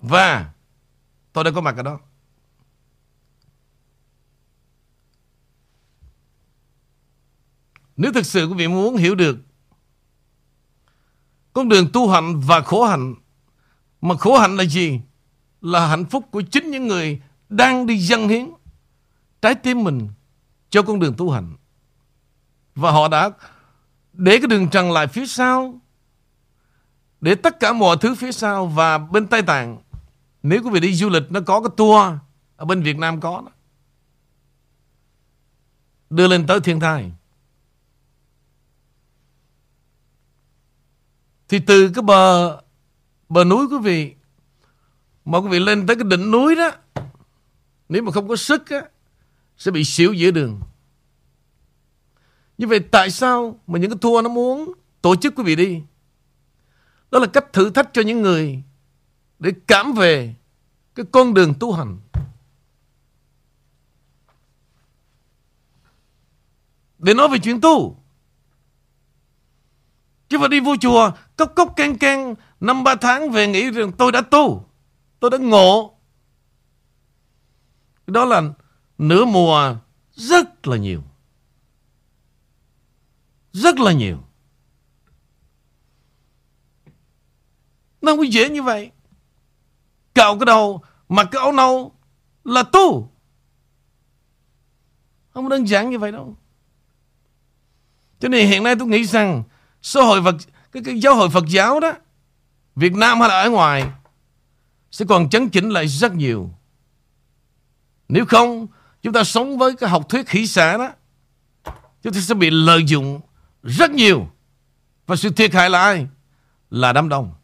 Và tôi đã có mặt ở đó. Nếu thực sự quý vị muốn hiểu được con đường tu hành và khổ hạnh, mà khổ hạnh là gì? Là hạnh phúc của chính những người đang đi dâng hiến trái tim mình cho con đường tu hành. Và họ đã để cái đường trần lại phía sau, để tất cả mọi thứ phía sau. Và bên Tây Tạng, nếu quý vị đi du lịch, nó có cái tour, ở bên Việt Nam có đó, đưa lên tới thiên thai. Thì từ cái bờ núi quý vị, mà quý vị lên tới cái đỉnh núi đó, nếu mà không có sức á, sẽ bị xỉu giữa đường. Như vậy tại sao mà những cái tour nó muốn tổ chức quý vị đi? Đó là cách thử thách cho những người để cảm về cái con đường tu hành. Để nói về chuyện tu, chứ phải đi vô chùa cốc cốc keng keng 5-3 tháng về nghĩ rằng tôi đã tu, tôi đã ngộ. Đó là nửa mùa rất là nhiều, rất là nhiều. Nó không có dễ như vậy. Cạo cái đầu, mặc cái áo nâu là tu, không đơn giản như vậy đâu. Cho nên hiện nay tôi nghĩ rằng xã hội Phật, cái giáo hội Phật giáo đó, Việt Nam hay là ở ngoài, sẽ còn chấn chỉnh lại rất nhiều. Nếu không, chúng ta sống với cái học thuyết khỉ xã đó, chúng ta sẽ bị lợi dụng rất nhiều. Và sự thiệt hại là ai? Là đám đông.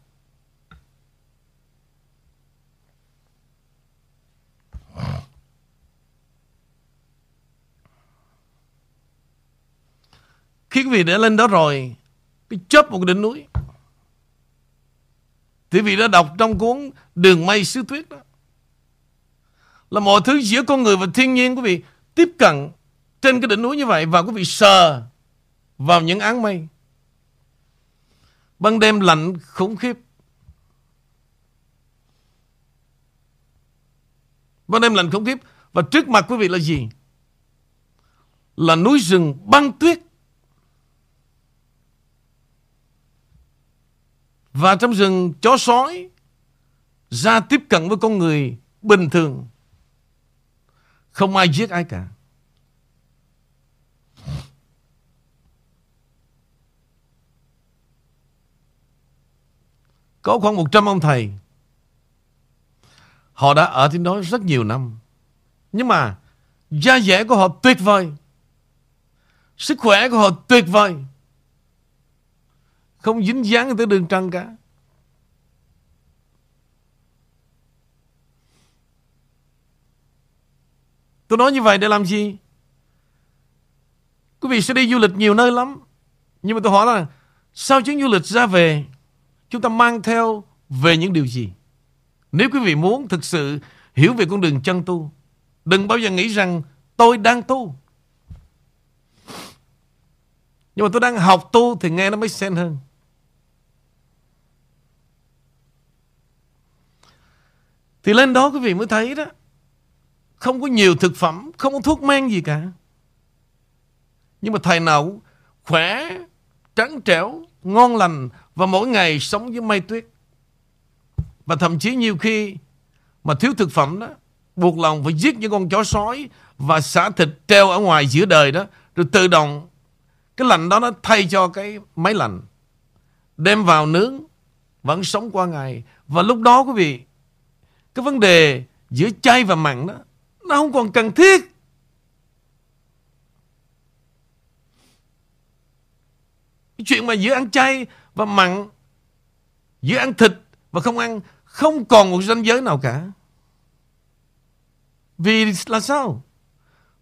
Khi quý vị đã lên đó rồi, cái chớp một cái đỉnh núi, thì quý vị đã đọc trong cuốn Đường Mây Xứ Tuyết đó, là mọi thứ giữa con người và thiên nhiên quý vị tiếp cận trên cái đỉnh núi như vậy. Và quý vị sờ vào những áng mây, ban đêm lạnh khủng khiếp, ban đêm lạnh khủng khiếp. Và trước mặt quý vị là gì? Là núi rừng băng tuyết. Và trong rừng chó sói ra tiếp cận với con người bình thường, không ai giết ai cả. Có khoảng 100 ông thầy, họ đã ở trên đó rất nhiều năm, nhưng mà da dẻ của họ tuyệt vời, sức khỏe của họ tuyệt vời, không dính dáng tới đường trần cả. Tôi nói như vậy để làm gì? Quý vị sẽ đi du lịch nhiều nơi lắm, nhưng mà tôi hỏi là sau chuyến du lịch ra về, chúng ta mang theo về những điều gì? Nếu quý vị muốn thực sự hiểu về con đường chân tu, đừng bao giờ nghĩ rằng tôi đang tu, nhưng mà tôi đang học tu, thì nghe nó mới sense hơn. Thì lên đó quý vị mới thấy đó, không có nhiều thực phẩm, không có thuốc men gì cả, nhưng mà thầy nào cũng khỏe, trắng trẻo, ngon lành, và mỗi ngày sống với mây tuyết. Và thậm chí nhiều khi mà thiếu thực phẩm đó, buộc lòng phải giết những con chó sói và xả thịt treo ở ngoài giữa đời đó, rồi tự động cái lạnh đó nó thay cho cái máy lạnh, đem vào nướng, vẫn sống qua ngày. Và lúc đó quý vị, cái vấn đề giữa chay và mặn đó, nó không còn cần thiết. Cái chuyện mà giữa ăn chay và mặn, giữa ăn thịt và không ăn, không còn một ranh giới nào cả. Vì là sao?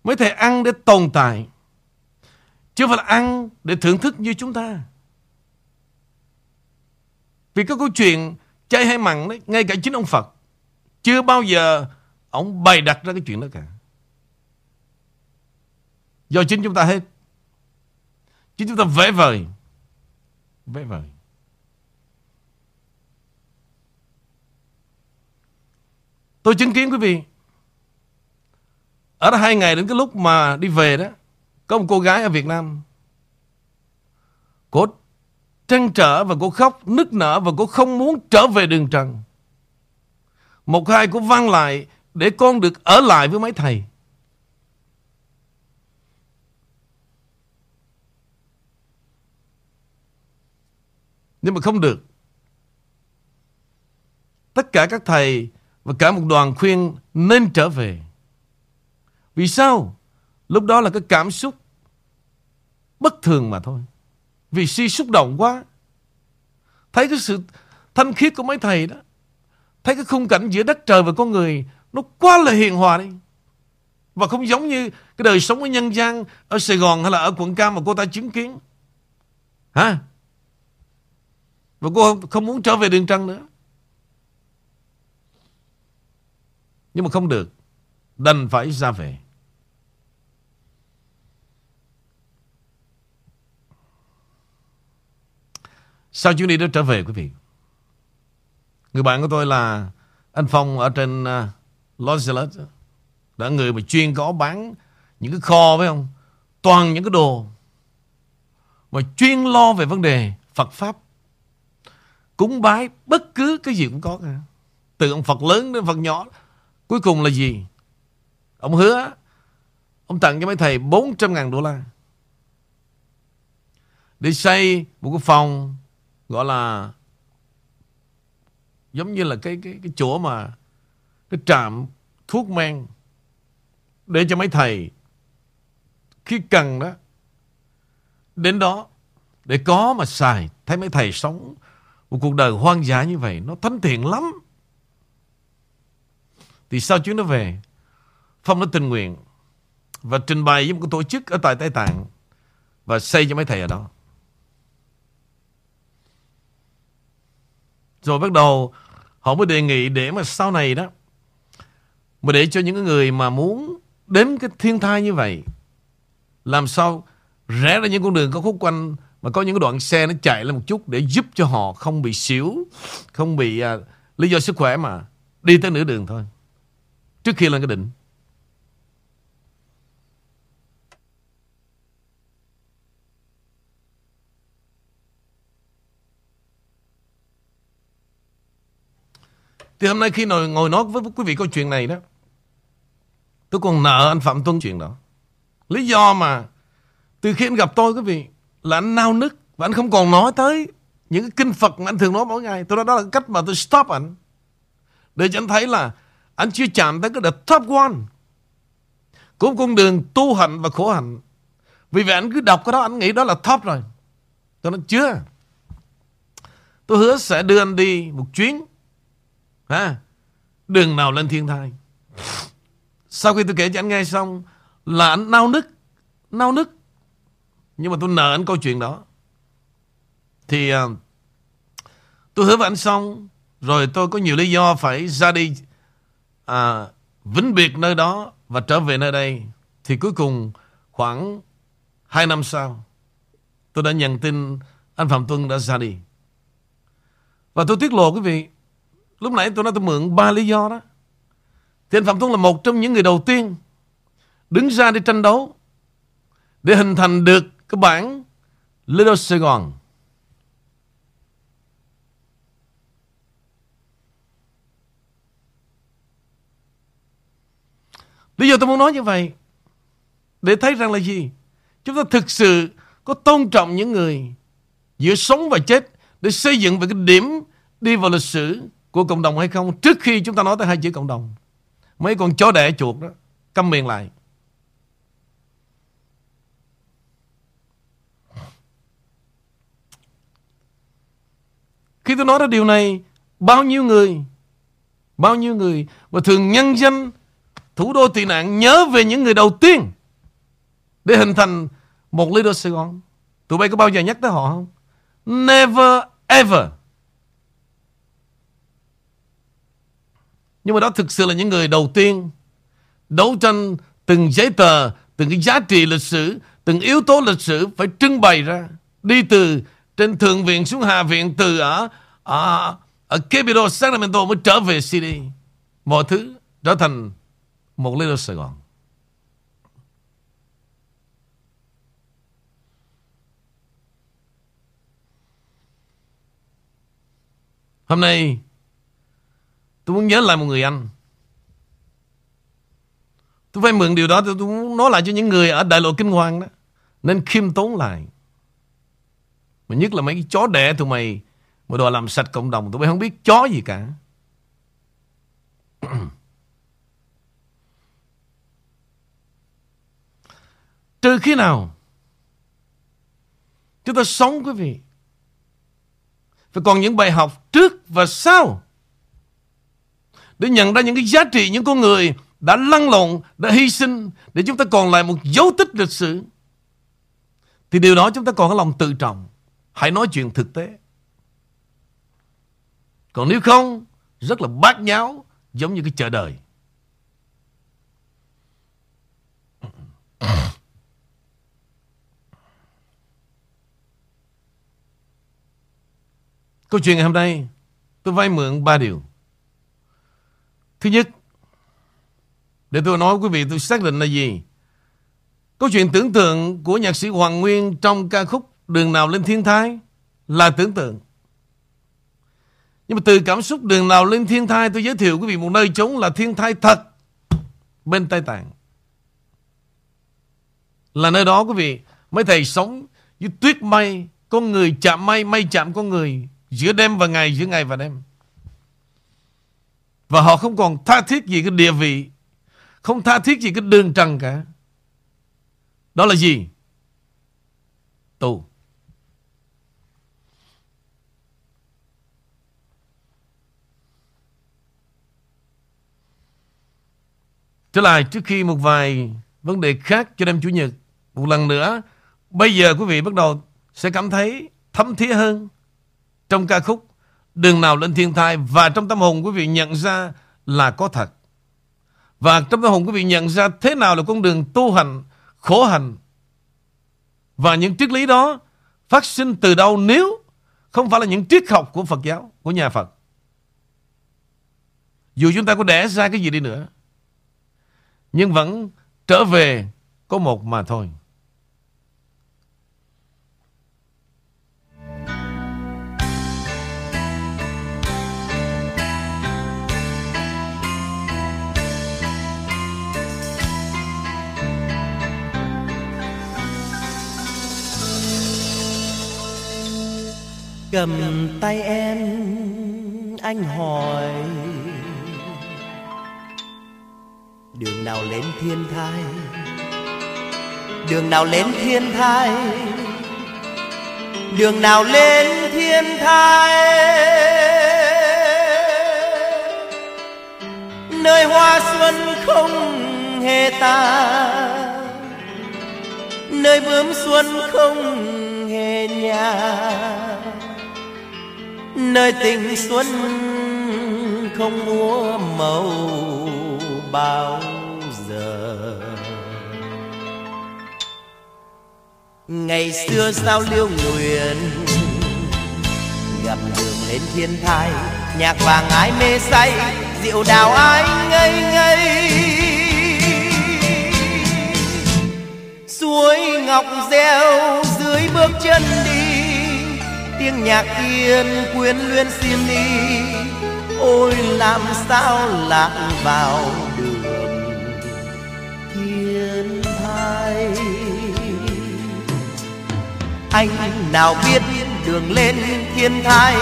mới thể ăn để tồn tại, chứ phải là ăn để thưởng thức như chúng ta. Vì có câu chuyện chay hay mặn đấy, ngay cả chính ông Phật chưa bao giờ ông bày đặt ra cái chuyện đó cả. Do chính chúng ta hết. Chính chúng ta vẽ vời. Vẽ vời. Tôi chứng kiến quý vị, ở 2 ngày đến cái lúc mà đi về đó, có một cô gái ở Việt Nam, cô trăn trở và cô khóc nức nở và cô không muốn trở về đường trần. Một hai cô vang lại để con được ở lại với mấy thầy. Nhưng mà không được. Tất cả các thầy và cả một đoàn khuyên nên trở về. Vì sao? Lúc đó là cái cảm xúc bất thường mà thôi. Vì si xúc động quá. Thấy cái sự thanh khiết của mấy thầy đó, thấy cái khung cảnh giữa đất trời và con người, nó quá là hiền hòa đi. Và không giống như cái đời sống ở nhân gian, ở Sài Gòn hay là ở Quận Cam mà cô ta chứng kiến. Hả? Và cô không muốn trở về đường trăng nữa. Nhưng mà không được, đành phải ra về. Sau chuyến đi đó trở về quý vị, người bạn của tôi là anh Phong ở trên Los Angeles, đã người mà chuyên có bán những cái kho, phải không? Toàn những cái đồ mà chuyên lo về vấn đề Phật Pháp, cúng bái, bất cứ cái gì cũng có cả. Từ ông Phật lớn đến Phật nhỏ. Cuối cùng là gì? Ông hứa, ông tặng cho mấy thầy 400.000 đô la để xây một cái phòng gọi là giống như là cái chỗ mà cái trạm thuốc men để cho mấy thầy khi cần đó đến đó để có mà xài. Thấy mấy thầy sống một cuộc đời hoang dã như vậy, nó thánh thiện lắm. Thì sau chuyến nó về, Phong nó tình nguyện và trình bày với một tổ chức ở tại Tây Tạng và xây cho mấy thầy ở đó. Rồi bắt đầu họ mới đề nghị để mà sau này đó, mà để cho những người mà muốn đến cái thiên thai như vậy, làm sao rẽ ra những con đường có khúc quanh mà có những cái đoạn xe nó chạy lên một chút để giúp cho họ không bị xỉu, không bị lý do sức khỏe mà đi tới nửa đường thôi, trước khi lên cái đỉnh. Thì hôm nay khi ngồi nói với quý vị câu chuyện này đó, tôi còn nợ anh Phạm Tuấn chuyện đó. Lý do mà từ khi anh gặp tôi quý vị là anh nao nức và anh không còn nói tới những cái kinh Phật mà anh thường nói mỗi ngày. Tôi nói đó là cách mà tôi stop anh, để cho anh thấy là anh chưa chạm tới cái the top one của con đường tu hành và khổ hạnh. Vì vậy anh cứ đọc cái đó anh nghĩ đó là top rồi. Tôi nói chưa, tôi hứa sẽ đưa anh đi một chuyến, ha, đường nào lên thiên thai. Sau khi tôi kể cho anh nghe xong là anh nao nức. Nhưng mà tôi nợ anh câu chuyện đó. Thì tôi hứa với anh xong rồi, tôi có nhiều lý do phải ra đi, vĩnh biệt nơi đó và trở về nơi đây. Thì cuối cùng khoảng 2 năm sau, tôi đã nhận tin anh Phạm Tuấn đã ra đi. Và tôi tiết lộ quý vị, lúc nãy tôi nói tôi mượn 3 lý do đó. Thì anh Phạm Tuấn là một trong những người đầu tiên đứng ra để tranh đấu để hình thành được cái bản Little Saigon. Lý do tôi muốn nói như vậy để thấy rằng là gì? Chúng ta thực sự có tôn trọng những người giữa sống và chết để xây dựng về cái điểm đi vào lịch sử của cộng đồng hay không, trước khi chúng ta nói tới hai chữ cộng đồng. Mấy con chó đẻ chuột đó, câm miệng lại. Khi tôi nói ra điều này, bao nhiêu người và thường nhân danh thủ đô tị nạn nhớ về những người đầu tiên để hình thành một Little Saigon. Tụi bay có bao giờ nhắc tới họ không? Never ever. Nhưng mà đó thực sự là những người đầu tiên đấu tranh từng giấy tờ, từng cái giá trị lịch sử, từng yếu tố lịch sử phải trưng bày ra. Đi từ trên Thượng viện xuống Hạ viện, từ ở Capitol Sacramento mới trở về City. Mọi thứ trở thành một Little Saigon. Hôm nay tôi muốn nhớ lại một người anh. Tôi phải mượn điều đó, tôi muốn nói lại cho những người ở Đại lộ Kinh Hoàng đó, nên khiêm tốn lại. Mà nhất là mấy cái chó đẻ tụi mày, mà đòi làm sạch cộng đồng, tụi mày không biết chó gì cả. Trừ khi nào chúng ta sống, quý vị, phải còn những bài học trước và sau để nhận ra những cái giá trị, những con người đã lăn lộn, đã hy sinh để chúng ta còn lại một dấu tích lịch sử, thì điều đó chúng ta còn có lòng tự trọng. Hãy nói chuyện thực tế. Còn nếu không, rất là bát nháo, giống như cái chợ đời. Câu chuyện ngày hôm nay tôi vay mượn 3 điều. Thứ nhất, để tôi nói quý vị, tôi xác định là gì? Câu chuyện tưởng tượng của nhạc sĩ Hoàng Nguyên trong ca khúc Đường Nào Lên Thiên Thai là tưởng tượng. Nhưng mà từ cảm xúc Đường Nào Lên Thiên Thai, tôi giới thiệu quý vị một nơi chốn là thiên thai thật bên Tây Tạng. Là nơi đó quý vị, mấy thầy sống dưới tuyết mây, con người chạm mây, mây chạm con người, giữa đêm và ngày, giữa ngày và đêm. Và họ không còn tha thiết gì cái địa vị, không tha thiết gì cái đường trần cả. Đó là gì? Tu. Trở lại trước khi một vài vấn đề khác cho đêm Chủ nhật một lần nữa. Bây giờ quý vị bắt đầu sẽ cảm thấy thấm thía hơn trong ca khúc Đường Nào Lên Thiên Thai, và trong tâm hồn quý vị nhận ra là có thật. Và trong tâm hồn quý vị nhận ra thế nào là con đường tu hành, khổ hành. Và những triết lý đó phát sinh từ đâu nếu không phải là những triết học của Phật giáo, của nhà Phật. Dù chúng ta có đẻ ra cái gì đi nữa, nhưng vẫn trở về có một mà thôi. Cầm tay em, anh hỏi đường nào lên thiên thai, đường nào lên thiên thai, đường nào lên thiên thai, nơi hoa xuân không hề tàn, nơi bướm xuân không hề nhạt, nơi tình xuân không múa màu bao giờ. Ngày xưa sao liêu nguyện gặp đường lên thiên thai, nhạc vàng ái mê say, rượu đào ái ngây ngây, suối ngọc reo dưới bước chân đi, tiếng nhạc yên quyến luyến xin đi, ôi làm sao lạc vào đường thiên thai. Anh nào biết đường lên thiên thai,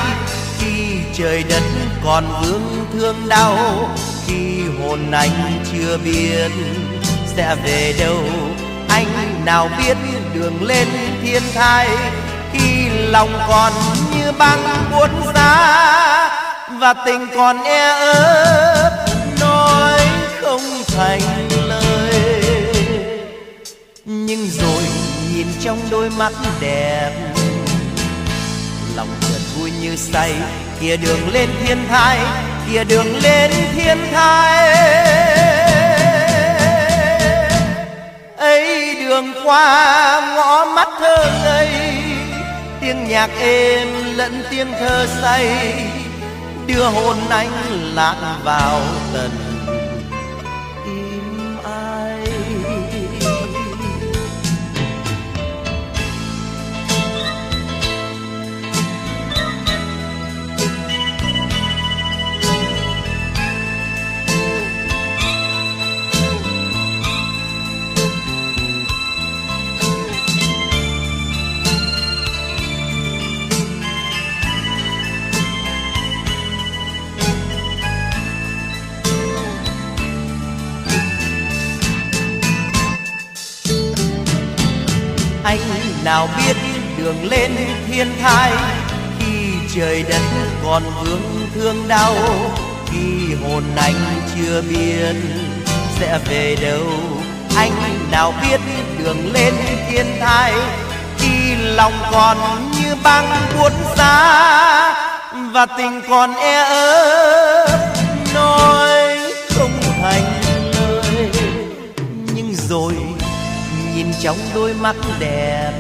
khi trời đất còn vương thương đau, khi hồn anh chưa biết sẽ về đâu. Anh nào biết đường lên thiên thai, khi lòng còn như băng buốt giá, và tình còn e ấp nói không thành lời. Nhưng rồi nhìn trong đôi mắt đẹp, lòng chợt vui như say. Kia đường lên thiên thai, kia đường lên thiên thai. Ấy đường qua ngõ mắt thơ ngây, tiếng nhạc êm lẫn tiếng thơ say, đưa hồn anh lạc vào tận im ai. Anh nào biết đường lên thiên thai, khi trời đất còn vương thương đau, khi hồn anh chưa biết sẽ về đâu. Anh nào biết đường lên thiên thai, khi lòng còn như băng buốt giá, và tình còn e ớt nói không thành lời. Nhưng rồi nhìn trong đôi mắt đẹp,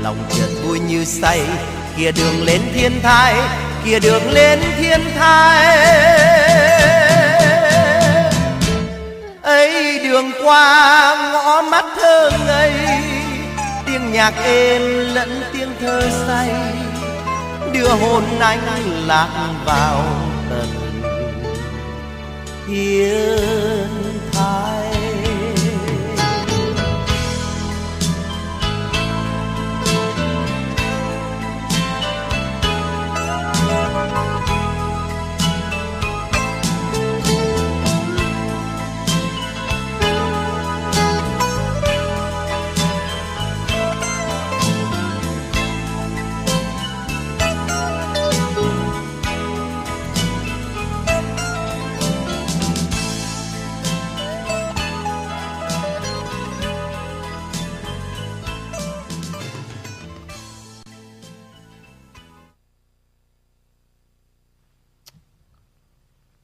lòng chợt vui như say. Kia đường lên thiên thai, kia đường lên thiên thai. Ấy đường qua ngõ mắt thơ ngây, tiếng nhạc êm lẫn tiếng thơ say, đưa hồn anh lạc vào tận thiên thai.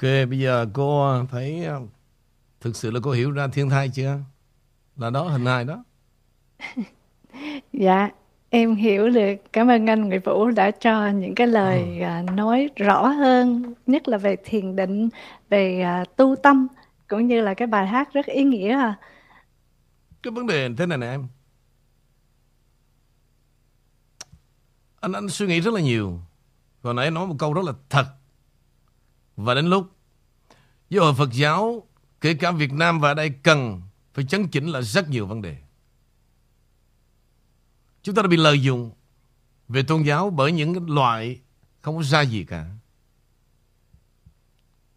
Ok, bây giờ cô phải thực sự là cô hiểu ra thiên thai chưa? Là đó hình hài đó. Dạ, em hiểu được. Cảm ơn anh Ngụy Vũ đã cho những cái lời nói rõ hơn, nhất là về thiền định, về tu tâm, cũng như là cái bài hát rất ý nghĩa. Cái vấn đề thế này nè em. Anh suy nghĩ rất là nhiều. Hồi nãy nói một câu rất là thật. Và đến lúc giáo hội Phật giáo, kể cả Việt Nam và ở đây, cần phải chấn chỉnh là rất nhiều vấn đề. Chúng ta đã bị lợi dụng về tôn giáo bởi những loại không có ra gì cả.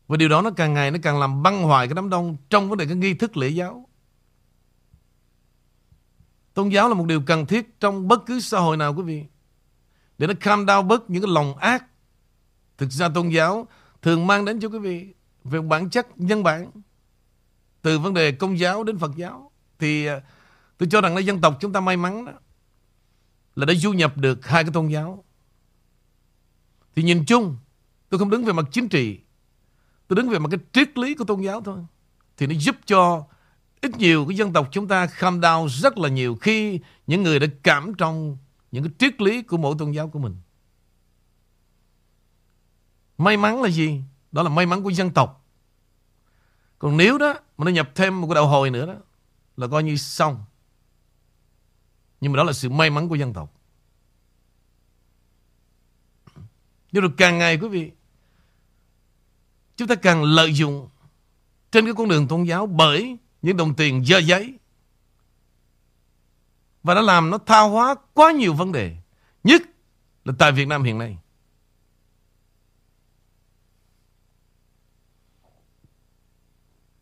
Và điều đó nó càng ngày nó càng làm băng hoại cái đám đông trong vấn đề cái nghi thức lễ giáo. Tôn giáo là một điều cần thiết trong bất cứ xã hội nào quý vị, để nó calm down bớt những cái lòng ác. Thực ra tôn giáo thường mang đến cho quý vị về bản chất nhân bản, từ vấn đề Công giáo đến Phật giáo. Thì tôi cho rằng là dân tộc chúng ta may mắn đó, là đã du nhập được hai cái tôn giáo. Thì nhìn chung, tôi không đứng về mặt chính trị, tôi đứng về mặt cái triết lý của tôn giáo thôi. Thì nó giúp cho ít nhiều cái dân tộc chúng ta calm down rất là nhiều, khi những người đã cảm trong những cái triết lý của mỗi tôn giáo của mình. May mắn là gì? Đó là may mắn của dân tộc. Còn nếu đó mà nó nhập thêm một cái đạo hồi nữa đó, là coi như xong. Nhưng mà đó là sự may mắn của dân tộc. Nhưng rồi càng ngày quý vị, chúng ta càng lợi dụng trên cái con đường tôn giáo bởi những đồng tiền dơ giấy. Và đã làm nó tha hóa quá nhiều vấn đề, nhất là tại Việt Nam hiện nay.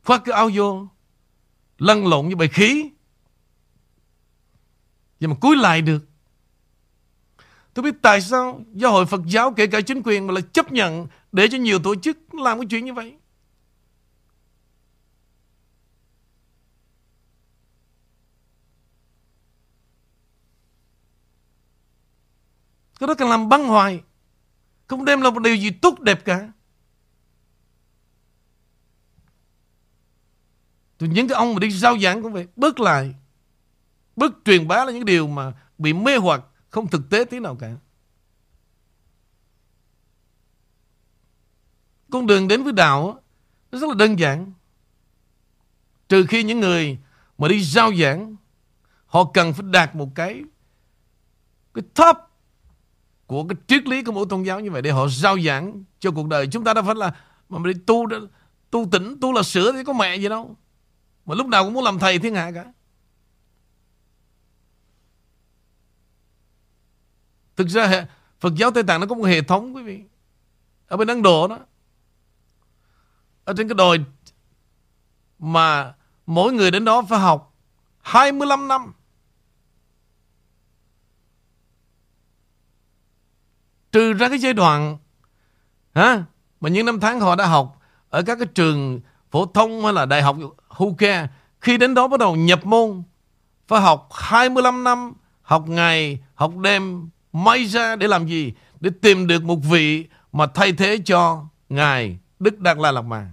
Khoác cái áo vô, lăn lộn như bầy khí, vậy mà cúi lại được. Tôi biết tại sao giáo hội Phật giáo, kể cả chính quyền, mà là chấp nhận để cho nhiều tổ chức làm cái chuyện như vậy. Cái đó càng làm băng hoài, không đem là một điều gì tốt đẹp cả. Từ những cái ông mà đi giao giảng cũng vậy, bước lại, bước truyền bá là những điều mà bị mê hoặc, không thực tế tí nào cả. Con đường đến với đạo nó rất là đơn giản. Trừ khi những người mà đi giao giảng họ cần phải đạt một cái top của cái triết lý của mỗi tôn giáo như vậy để họ giao giảng cho cuộc đời. Chúng ta đã phải là mà đi tu tỉnh, tu là sửa thì có mẹ gì đâu. Mà lúc nào cũng muốn làm thầy thiên hạ cả. Thực ra Phật giáo Tây Tạng nó có một hệ thống quý vị. Ở bên Ấn Độ đó, ở trên cái đồi mà mỗi người đến đó phải học 25 năm. Trừ ra cái giai đoạn mà những năm tháng họ đã học ở các cái trường phổ thông hay là đại học, who care. Khi đến đó bắt đầu nhập môn, phải học 25 năm, học ngày, học đêm, may ra để làm gì? Để tìm được một vị mà thay thế cho Ngài Đức Đạt Lai Lạt Ma.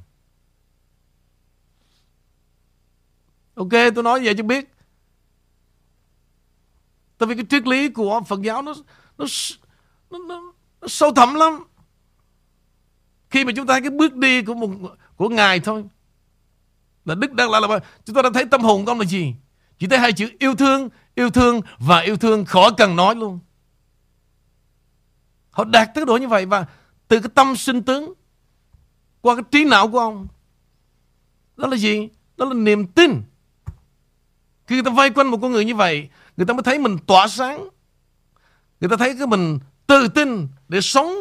Ok, tôi nói vậy cho biết. Tại vì cái triết lý của Phật giáo nó sâu thẳm lắm. Khi mà chúng ta cái bước đi của Ngài thôi là Đức Đạt Lai Lạt Ma, chúng ta đã thấy tâm hồn của ông là gì? Chỉ thấy hai chữ yêu thương và yêu thương, khỏi cần nói luôn. Họ đạt tới độ như vậy và từ cái tâm sinh tướng qua cái trí não của ông, đó là gì? Đó là niềm tin. Khi người ta vây quanh một con người như vậy, người ta mới thấy mình tỏa sáng, người ta thấy cái mình tự tin để sống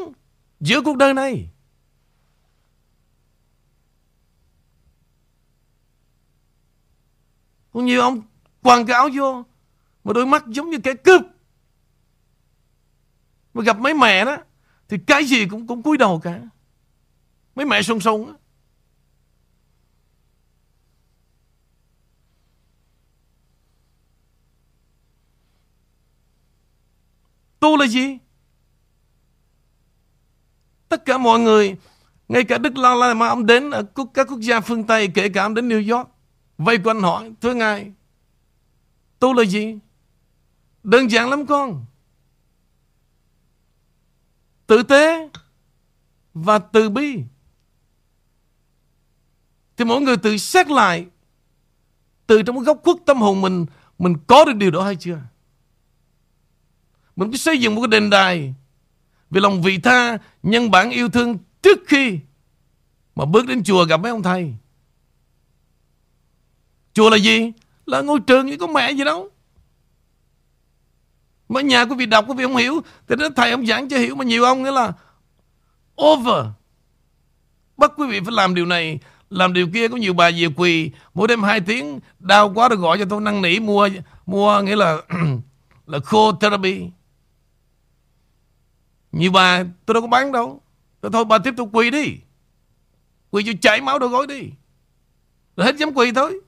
giữa cuộc đời này. Còn nhiều ông quàng cái áo vô mà đôi mắt giống như kẻ cướp, mà gặp mấy mẹ đó thì cái gì cũng cúi đầu cả. Mấy mẹ sung sung á. Tu là gì? Tất cả mọi người, ngay cả Đức Lao La mà ông đến ở các quốc gia phương Tây, kể cả ông đến New York, vây quanh hỏi, thưa ngài, tu là gì? Đơn giản lắm con. Tử tế và từ bi. Thì mỗi người tự xét lại, từ trong cái góc khuất tâm hồn mình có được điều đó hay chưa? Mình cứ xây dựng một cái đền đài vì lòng vị tha, nhân bản, yêu thương trước khi mà bước đến chùa gặp mấy ông thầy. Chùa là gì? Là ngôi trường, chứ có mẹ gì đâu. Mà nhà quý vị đọc, quý vị không hiểu thì đó thầy ông giảng cho hiểu, mà nhiều ông nghĩa là over, bắt quý vị phải làm điều này, làm điều kia. Có nhiều bà dìa quỳ mỗi đêm 2 tiếng, đau quá rồi gọi cho tôi năn nỉ mua nghĩa là khô therapy. Nhiều bà, tôi đâu có bán đâu, tôi thôi bà tiếp tục quỳ đi, quỳ cho chảy máu đầu gối đi, rồi hết dám quỳ thôi.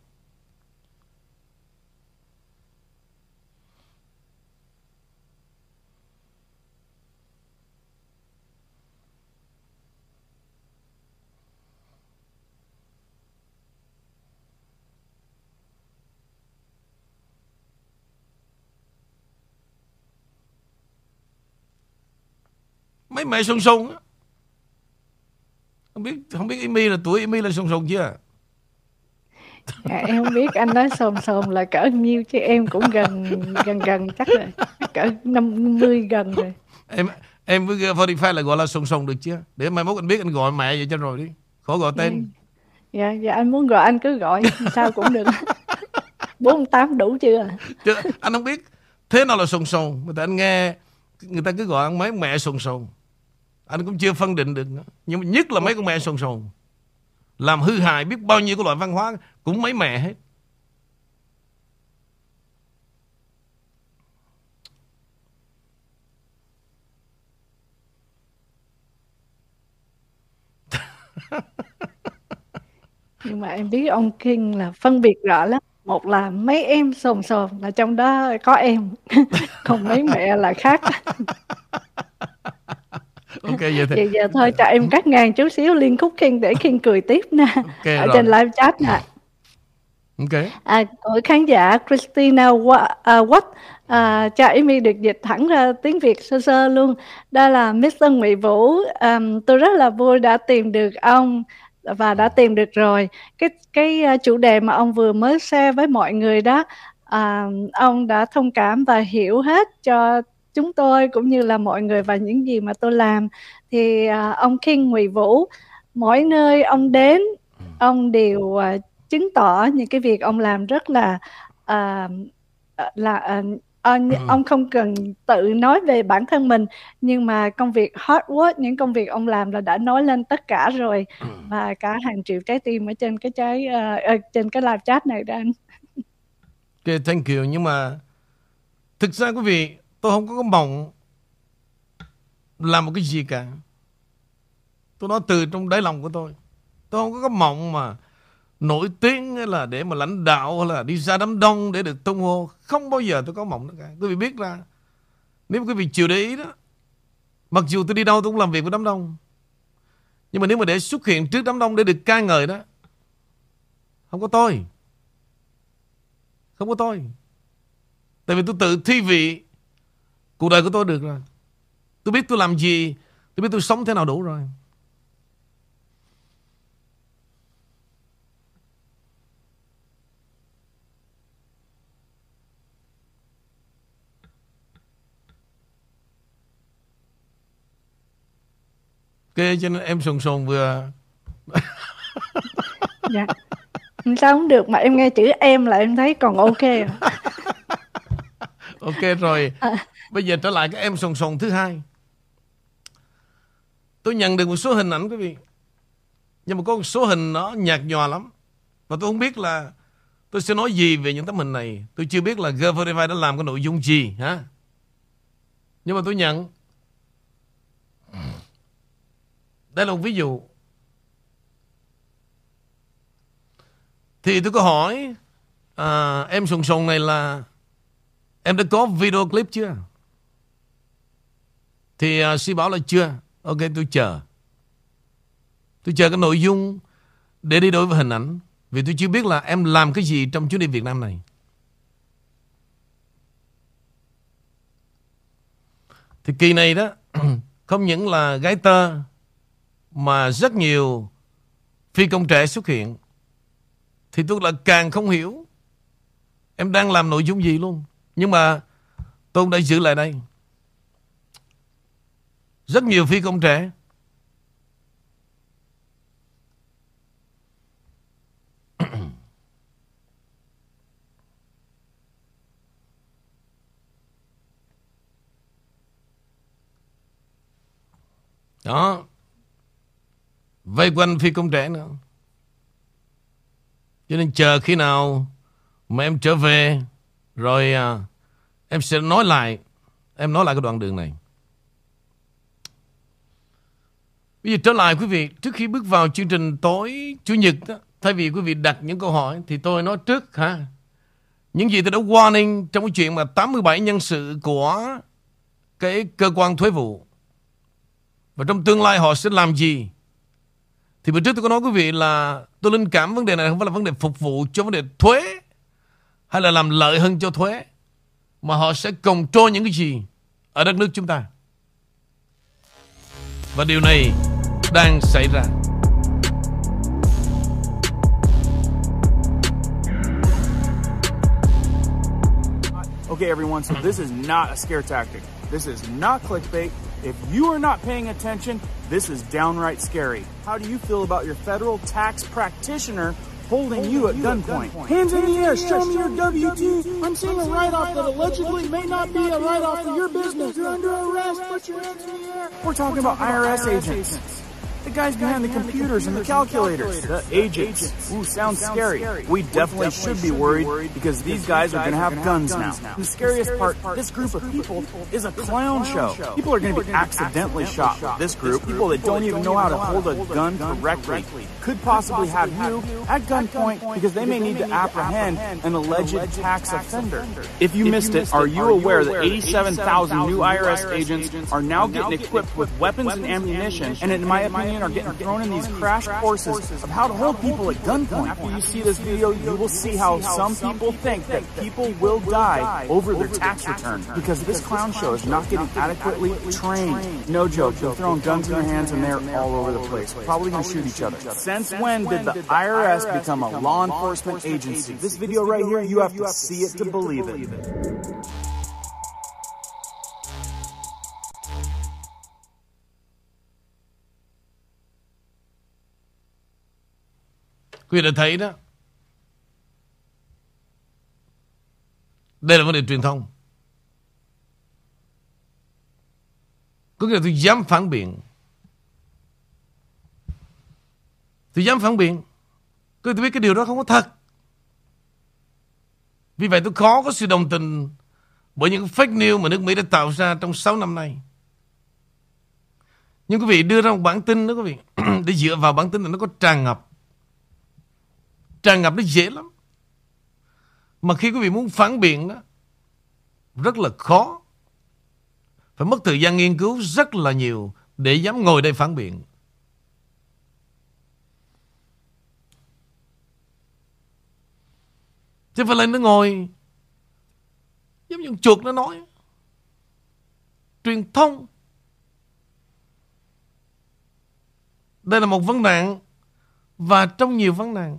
Mấy mẹ sung sung á. Không biết Amy là tuổi Amy là sung sung chưa? Dạ, em không biết, anh nói sồn sồn là cỡ nhiêu chứ em cũng gần chắc rồi, cỡ 50 gần rồi. Em với 45 là gọi là sung sung được chưa? Để mai mốt anh biết anh gọi mẹ vậy cho rồi đi, khỏi gọi tên. Dạ, dạ anh muốn gọi anh cứ gọi, sao cũng được. 48 đủ chưa? Chưa, anh không biết thế nào là sung sung, mà tại anh nghe người ta cứ gọi ăn mấy mẹ sồn sồn, anh cũng chưa phân định được nữa. Nhưng mà nhất là mấy con mẹ sồn sồn làm hư hại biết bao nhiêu cái loại văn hóa, cũng mấy mẹ hết. Nhưng mà em biết ông King là phân biệt rõ lắm. Một là mấy em sồn sồn là trong đó có em, còn mấy mẹ là khác. Ok, vậy thì giờ thôi cho em cắt ngang chút xíu, liên khúc King để King cười tiếp nè. Okay, ở rồi. Trên live chat nè. Okay. Của khán giả Christina Watt, cho Amy được dịch thẳng ra tiếng Việt sơ sơ luôn. Đó là Mr. Ngụy Vũ, tôi rất là vui đã tìm được ông và đã tìm được rồi cái chủ đề mà ông vừa mới share với mọi người đó. Ông đã thông cảm và hiểu hết cho chúng tôi cũng như là mọi người và những gì mà tôi làm. Thì ông King Ngụy Vũ, mỗi nơi ông đến, ông đều chứng tỏ những cái việc ông làm rất ông không cần tự nói về bản thân mình, nhưng mà công việc hard work, những công việc ông làm là đã nói lên tất cả rồi, và cả hàng triệu trái tim ở trên cái live chat này đó anh. Okay, thank you. Nhưng mà thực ra quý vị, tôi không có mong làm một cái gì cả. Tôi nói từ trong đáy lòng của tôi. Tôi không có cái mộng mà nổi tiếng hay là để mà lãnh đạo hay là đi ra đám đông để được tung hô. Không bao giờ tôi có mộng đó cả. Quý vị biết là nếu quý vị chịu để ý đó, mặc dù tôi đi đâu tôi cũng làm việc với đám đông, nhưng mà nếu mà để xuất hiện trước đám đông để được ca ngợi đó, không có tôi. Không có tôi. Tại vì tôi tự thi vị cuộc đời của tôi được rồi. Tôi biết tôi làm gì, tôi biết tôi sống thế nào đủ rồi. Ok, cho nên em sồn sồn vừa. Dạ. Sao không được mà em nghe chữ em là em thấy còn ok. Ok rồi. Bây giờ trở lại cái em sồn sồn thứ hai. Tôi nhận được một số hình ảnh quý vị, nhưng mà có một số hình nó nhạt nhòa lắm, và tôi không biết là tôi sẽ nói gì về những tấm hình này. Tôi chưa biết là G45 đã làm cái nội dung gì hả? Nhưng mà tôi nhận. Đây là một ví dụ. Thì tôi có hỏi em sồn sồn này là em đã có video clip chưa? Thì Sĩ bảo là chưa. Ok, tôi chờ. Tôi chờ cái nội dung để đi đối với hình ảnh, vì tôi chưa biết là em làm cái gì trong chuyến đi Việt Nam này. Thì kỳ này đó, không những là gái tơ mà rất nhiều phi công trẻ xuất hiện. Thì tôi là càng không hiểu em đang làm nội dung gì luôn. Nhưng mà tôi đã giữ lại đây. Rất nhiều phi công trẻ. Đó. Vây quanh phi công trẻ nữa. Cho nên chờ khi nào mà em trở về rồi em sẽ nói lại cái đoạn đường này. Bây giờ trở lại quý vị, trước khi bước vào chương trình tối Chủ nhật đó, thay vì quý vị đặt những câu hỏi thì tôi nói trước hả? Những gì tôi đã warning trong cái chuyện mà 87 nhân sự của cái cơ quan thuế vụ, và trong tương lai họ sẽ làm gì. Thì bữa trước tôi có nói quý vị là tôi linh cảm vấn đề này không phải là vấn đề phục vụ cho vấn đề thuế hay là làm lợi hơn cho thuế, mà họ sẽ control những cái gì ở đất nước chúng ta. Và điều này đang xảy ra. Okay everyone, so this is not a scare tactic. This is not clickbait. If you are not paying attention, this is downright scary. How do you feel about your federal tax practitioner holding you at gunpoint? Hands in the air, show me your W-2. I'm seeing a write-off that allegedly may not be a write-off for your business. You're under arrest, put your hands in the air. We're talking about IRS agents. The guys behind the computers and the calculators, the agents. Ooh, sounds scary. We definitely should be worried because these guys are going to have guns now. And the scariest part, this group of people is a clown show. People are going to be accidentally shot with this group. People that don't even know how to hold a gun correctly could possibly have you at gunpoint because they may need to apprehend an alleged tax offender. If you missed it, are you aware that 87,000 new IRS agents are now getting equipped with weapons and ammunition, and in my opinion, are getting thrown in these crash courses of how to hold people at gunpoint. After you see this video, you will see how some people think that people will die over their tax return because this clown show is not getting adequately trained. No joke, they're throwing guns in their hands and they're all over the place. Probably gonna shoot each other. Since when did the IRS become a law enforcement agency? This video right here, you have to see it to believe it. Quý vị đã thấy đó. Đây là vấn đề truyền thông. Có nghĩa là tôi dám phản biện. Tôi dám phản biện. Tôi biết cái điều đó không có thật. Vì vậy tôi khó có sự đồng tình bởi những fake news mà nước Mỹ đã tạo ra trong 6 năm nay. Nhưng quý vị đưa ra một bản tin đó quý vị. Để dựa vào bản tin là nó có tràn ngập. Tràn ngập nó dễ lắm. Mà khi quý vị muốn phản biện đó, rất là khó. Phải mất thời gian nghiên cứu rất là nhiều để dám ngồi đây phản biện. Chứ phải lên nó ngồi giống như chuột nó nói. Truyền thông. Đây là một vấn nạn. Và trong nhiều vấn nạn.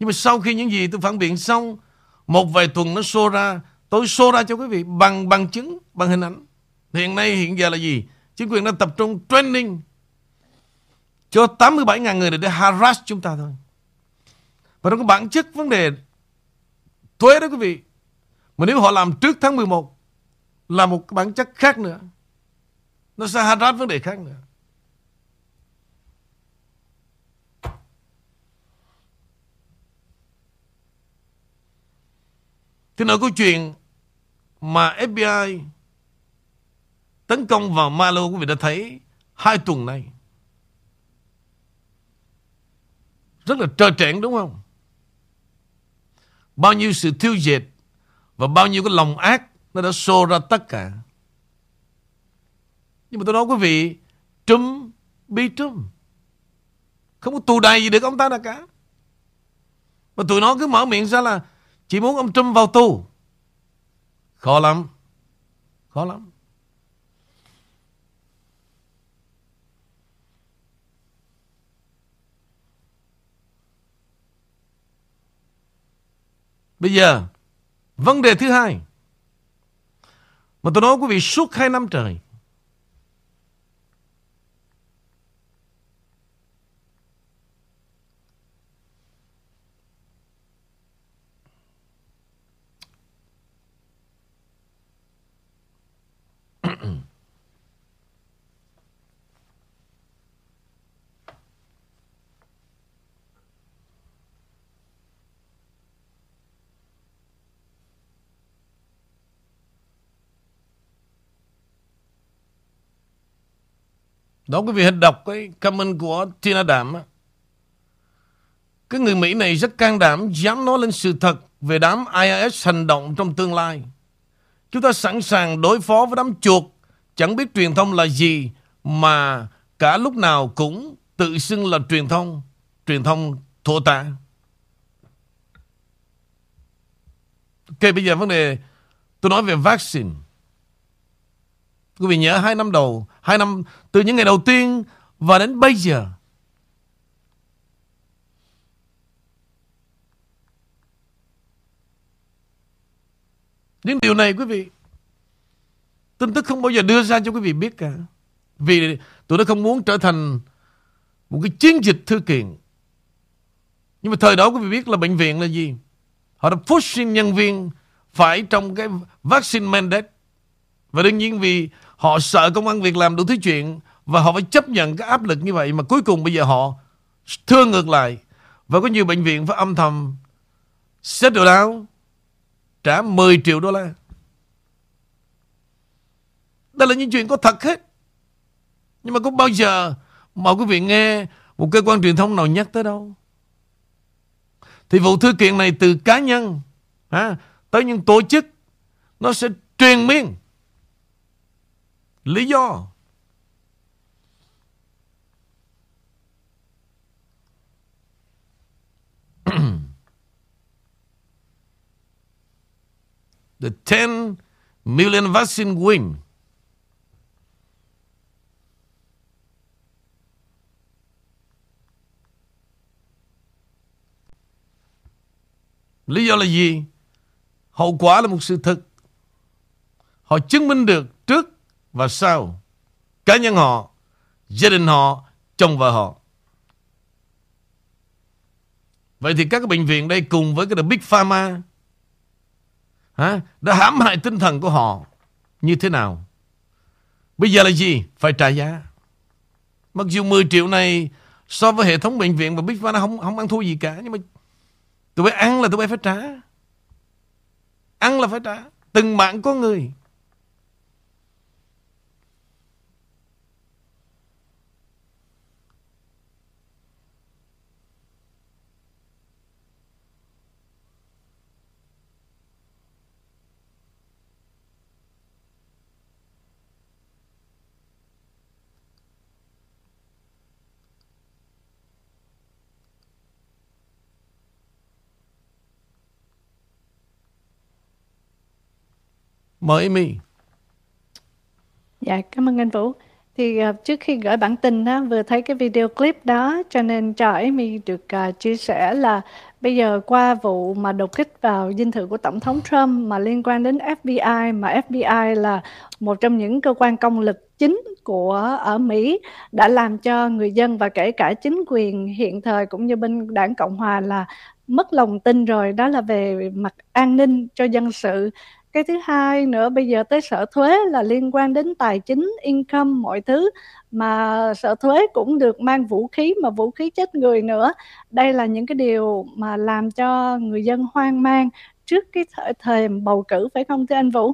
Nhưng mà sau khi những gì tôi phản biện xong, một vài tuần nó show ra, tôi show ra cho quý vị bằng bằng chứng, bằng hình ảnh. Hiện nay, hiện giờ là gì? Chính quyền đã tập trung training cho 87.000 người để harass chúng ta thôi. Và nó có bản chất vấn đề thuế đó quý vị. Mà nếu họ làm trước tháng 11 là một bản chất khác nữa. Nó sẽ harass vấn đề khác nữa. Thì nói câu chuyện mà FBI tấn công vào Malo quý vị đã thấy 2 tuần nay. Rất là trơ trẽn đúng không? Bao nhiêu sự thiêu diệt và bao nhiêu cái lòng ác nó đã xô ra tất cả. Nhưng mà tôi nói quý vị, Trump bị Trump. Không có tù đầy gì được ông ta nào cả. Mà tụi nó cứ mở miệng ra là chỉ muốn ông Trump vào tù. Khó lắm. Khó lắm. Bây giờ vấn đề thứ hai mà tôi nói quý vị suốt 2 năm trời, đó quý vị hãy đọc cái comment của Tina Đàm. Cái người Mỹ này rất can đảm, dám nói lên sự thật về đám IRS hành động trong tương lai. Chúng ta sẵn sàng đối phó với đám chuột chẳng biết truyền thông là gì mà cả lúc nào cũng tự xưng là truyền thông thổ tả. Ok, bây giờ vấn đề tôi nói về vaccine. Quý vị nhớ 2 năm đầu, 2 năm từ những ngày đầu tiên và đến bây giờ, những điều này quý vị tin tức không bao giờ đưa ra cho quý vị biết cả. Vì tụi nó không muốn trở thành một cái chiến dịch thư kiện. Nhưng mà thời đó quý vị biết là bệnh viện là gì? Họ đã pushing nhân viên phải trong cái vaccine mandate. Và đương nhiên vì họ sợ công ăn việc làm đủ thứ chuyện, Và họ phải chấp nhận cái áp lực như vậy. Mà cuối cùng bây giờ họ thương ngược lại. Và có nhiều bệnh viện phải âm thầm xếp đồ đáo, trả 10 triệu đô la. Đây là những chuyện có thật hết. Nhưng mà có bao giờ mà quý vị nghe một cơ quan truyền thông nào nhắc tới đâu. Thì vụ thư kiện này từ cá nhân tới những tổ chức, nó sẽ truyền miên. Lý do The 10 million vaccine win. Lý do là gì? Hậu quả là một sự thật. Họ chứng minh được trước và sau. Cá nhân họ, gia đình họ, chồng vợ họ. Vậy thì các bệnh viện đây cùng với cái Big Pharma đã hãm hại tinh thần của họ như thế nào? Bây giờ là gì? Phải trả giá. Mặc dù 10 triệu này so với hệ thống bệnh viện và Big Pharma không ăn thua gì cả, nhưng mà tụi bay ăn là tụi bay phải trả. Ăn là phải trả. Từng mạng có người. Mời Amy. Dạ, cảm ơn anh Vũ. Thì trước khi gửi bản tin đó, vừa thấy cái video clip đó, cho nên cho Amy được chia sẻ là bây giờ qua vụ mà đột kích vào dinh thự của Tổng thống Trump mà liên quan đến FBI, mà FBI là một trong những cơ quan công lực chính của ở Mỹ, đã làm cho người dân và kể cả chính quyền hiện thời cũng như bên đảng Cộng Hòa là mất lòng tin rồi. Đó là về mặt an ninh cho dân sự. Cái thứ hai nữa, bây giờ tới sở thuế là liên quan đến tài chính, income, mọi thứ. Mà sở thuế cũng được mang vũ khí, mà vũ khí chết người nữa. Đây là những cái điều mà làm cho người dân hoang mang trước cái thời bầu cử, phải không thưa anh Vũ?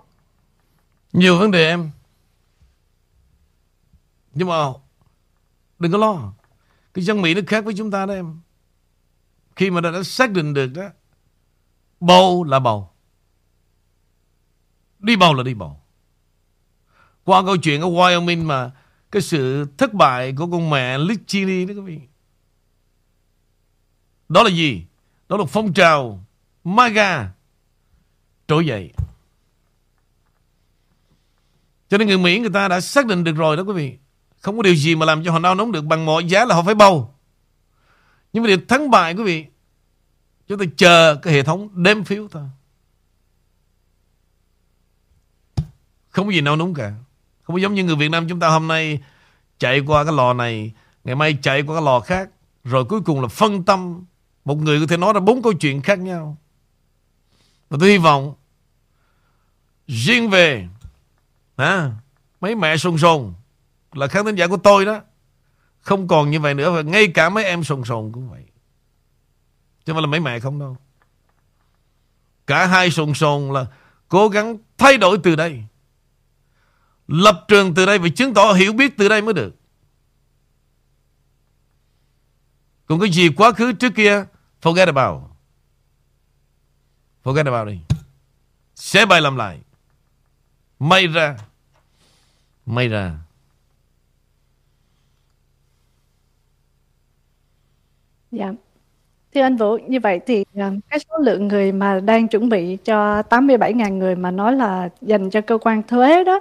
Nhiều vấn đề em. Nhưng mà đừng có lo. Cái dân Mỹ nó khác với chúng ta đó em. Khi mà đã xác định được đó, bầu là bầu. Đi bầu là đi bầu. Qua câu chuyện ở Wyoming mà cái sự thất bại của con mẹ Little đó quý vị. Đó là gì? Đó là phong trào MAGA trỗi dậy. Cho nên người Mỹ người ta đã xác định được rồi đó quý vị. Không có điều gì mà làm cho họ nao nóng được, bằng mọi giá là họ phải bầu. Nhưng mà điều thắng bại quý vị, chúng ta chờ cái hệ thống đếm phiếu thôi. Không có gì nao núng cả. Không có giống như người Việt Nam chúng ta hôm nay chạy qua cái lò này, ngày mai chạy qua cái lò khác, rồi cuối cùng là phân tâm. Một người có thể nói ra 4 câu chuyện khác nhau. Và tôi hy vọng riêng về mấy mẹ sồn sồn là khán thính giả của tôi đó, không còn như vậy nữa. Và ngay cả mấy em sồn sồn cũng vậy, chứ không phải là mấy mẹ không đâu. Cả hai sồn sồn là cố gắng thay đổi từ đây, lập trường từ đây và chứng tỏ hiểu biết từ đây mới được. Còn cái gì quá khứ trước kia, forget about. Forget about đi. Xé bài làm lại. May ra. May ra. Dạ. Thưa anh Vũ, như vậy thì cái số lượng người mà đang chuẩn bị cho 87.000 người mà nói là dành cho cơ quan thuế đó,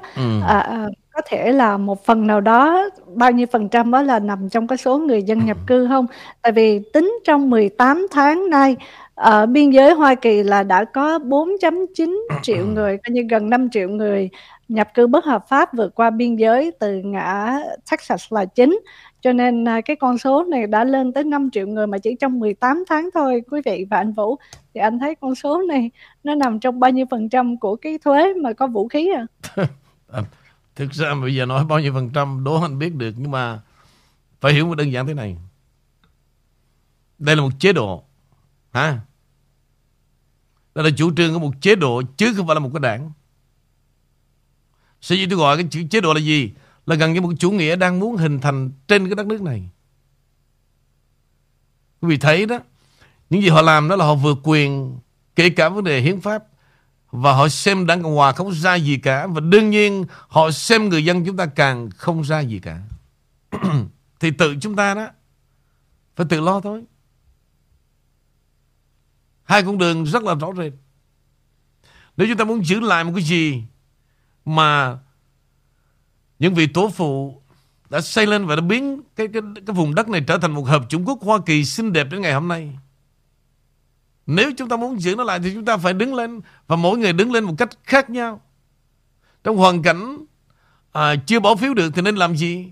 có thể là một phần nào đó, bao nhiêu phần trăm đó là nằm trong cái số người dân nhập cư không? Tại vì tính trong 18 tháng nay, ở biên giới Hoa Kỳ là đã có 4.9 triệu người, coi như gần 5 triệu người nhập cư bất hợp pháp vượt qua biên giới từ ngã Texas là chính. Cho nên cái con số này đã lên tới 5 triệu người mà chỉ trong 18 tháng thôi quý vị và anh Vũ. Thì anh thấy con số này nó nằm trong bao nhiêu phần trăm của cái thuế mà có vũ khí à? Thực ra bây giờ nói bao nhiêu phần trăm đố anh biết được, nhưng mà phải hiểu một đơn giản thế này. Đây là một chế độ. Hả? Đây là chủ trương của một chế độ chứ không phải là một cái đảng. Sở dĩ tôi gọi cái chữ chế độ là gì? Là gần như một chủ nghĩa đang muốn hình thành trên cái đất nước này. Quý vị thấy đó, những gì họ làm đó là họ vượt quyền, kể cả vấn đề hiến pháp, và họ xem Đảng Cộng Hòa không ra gì cả, và đương nhiên họ xem người dân chúng ta càng không ra gì cả. Thì tự chúng ta đó phải tự lo thôi. Hai con đường rất là rõ rệt. Nếu chúng ta muốn giữ lại một cái gì mà những vị tổ phụ đã xây lên và đã biến cái vùng đất này trở thành một hợp chủng quốc Hoa Kỳ xinh đẹp đến ngày hôm nay, nếu chúng ta muốn giữ nó lại thì chúng ta phải đứng lên, và mỗi người đứng lên một cách khác nhau. Trong hoàn cảnh chưa bỏ phiếu được thì nên làm gì?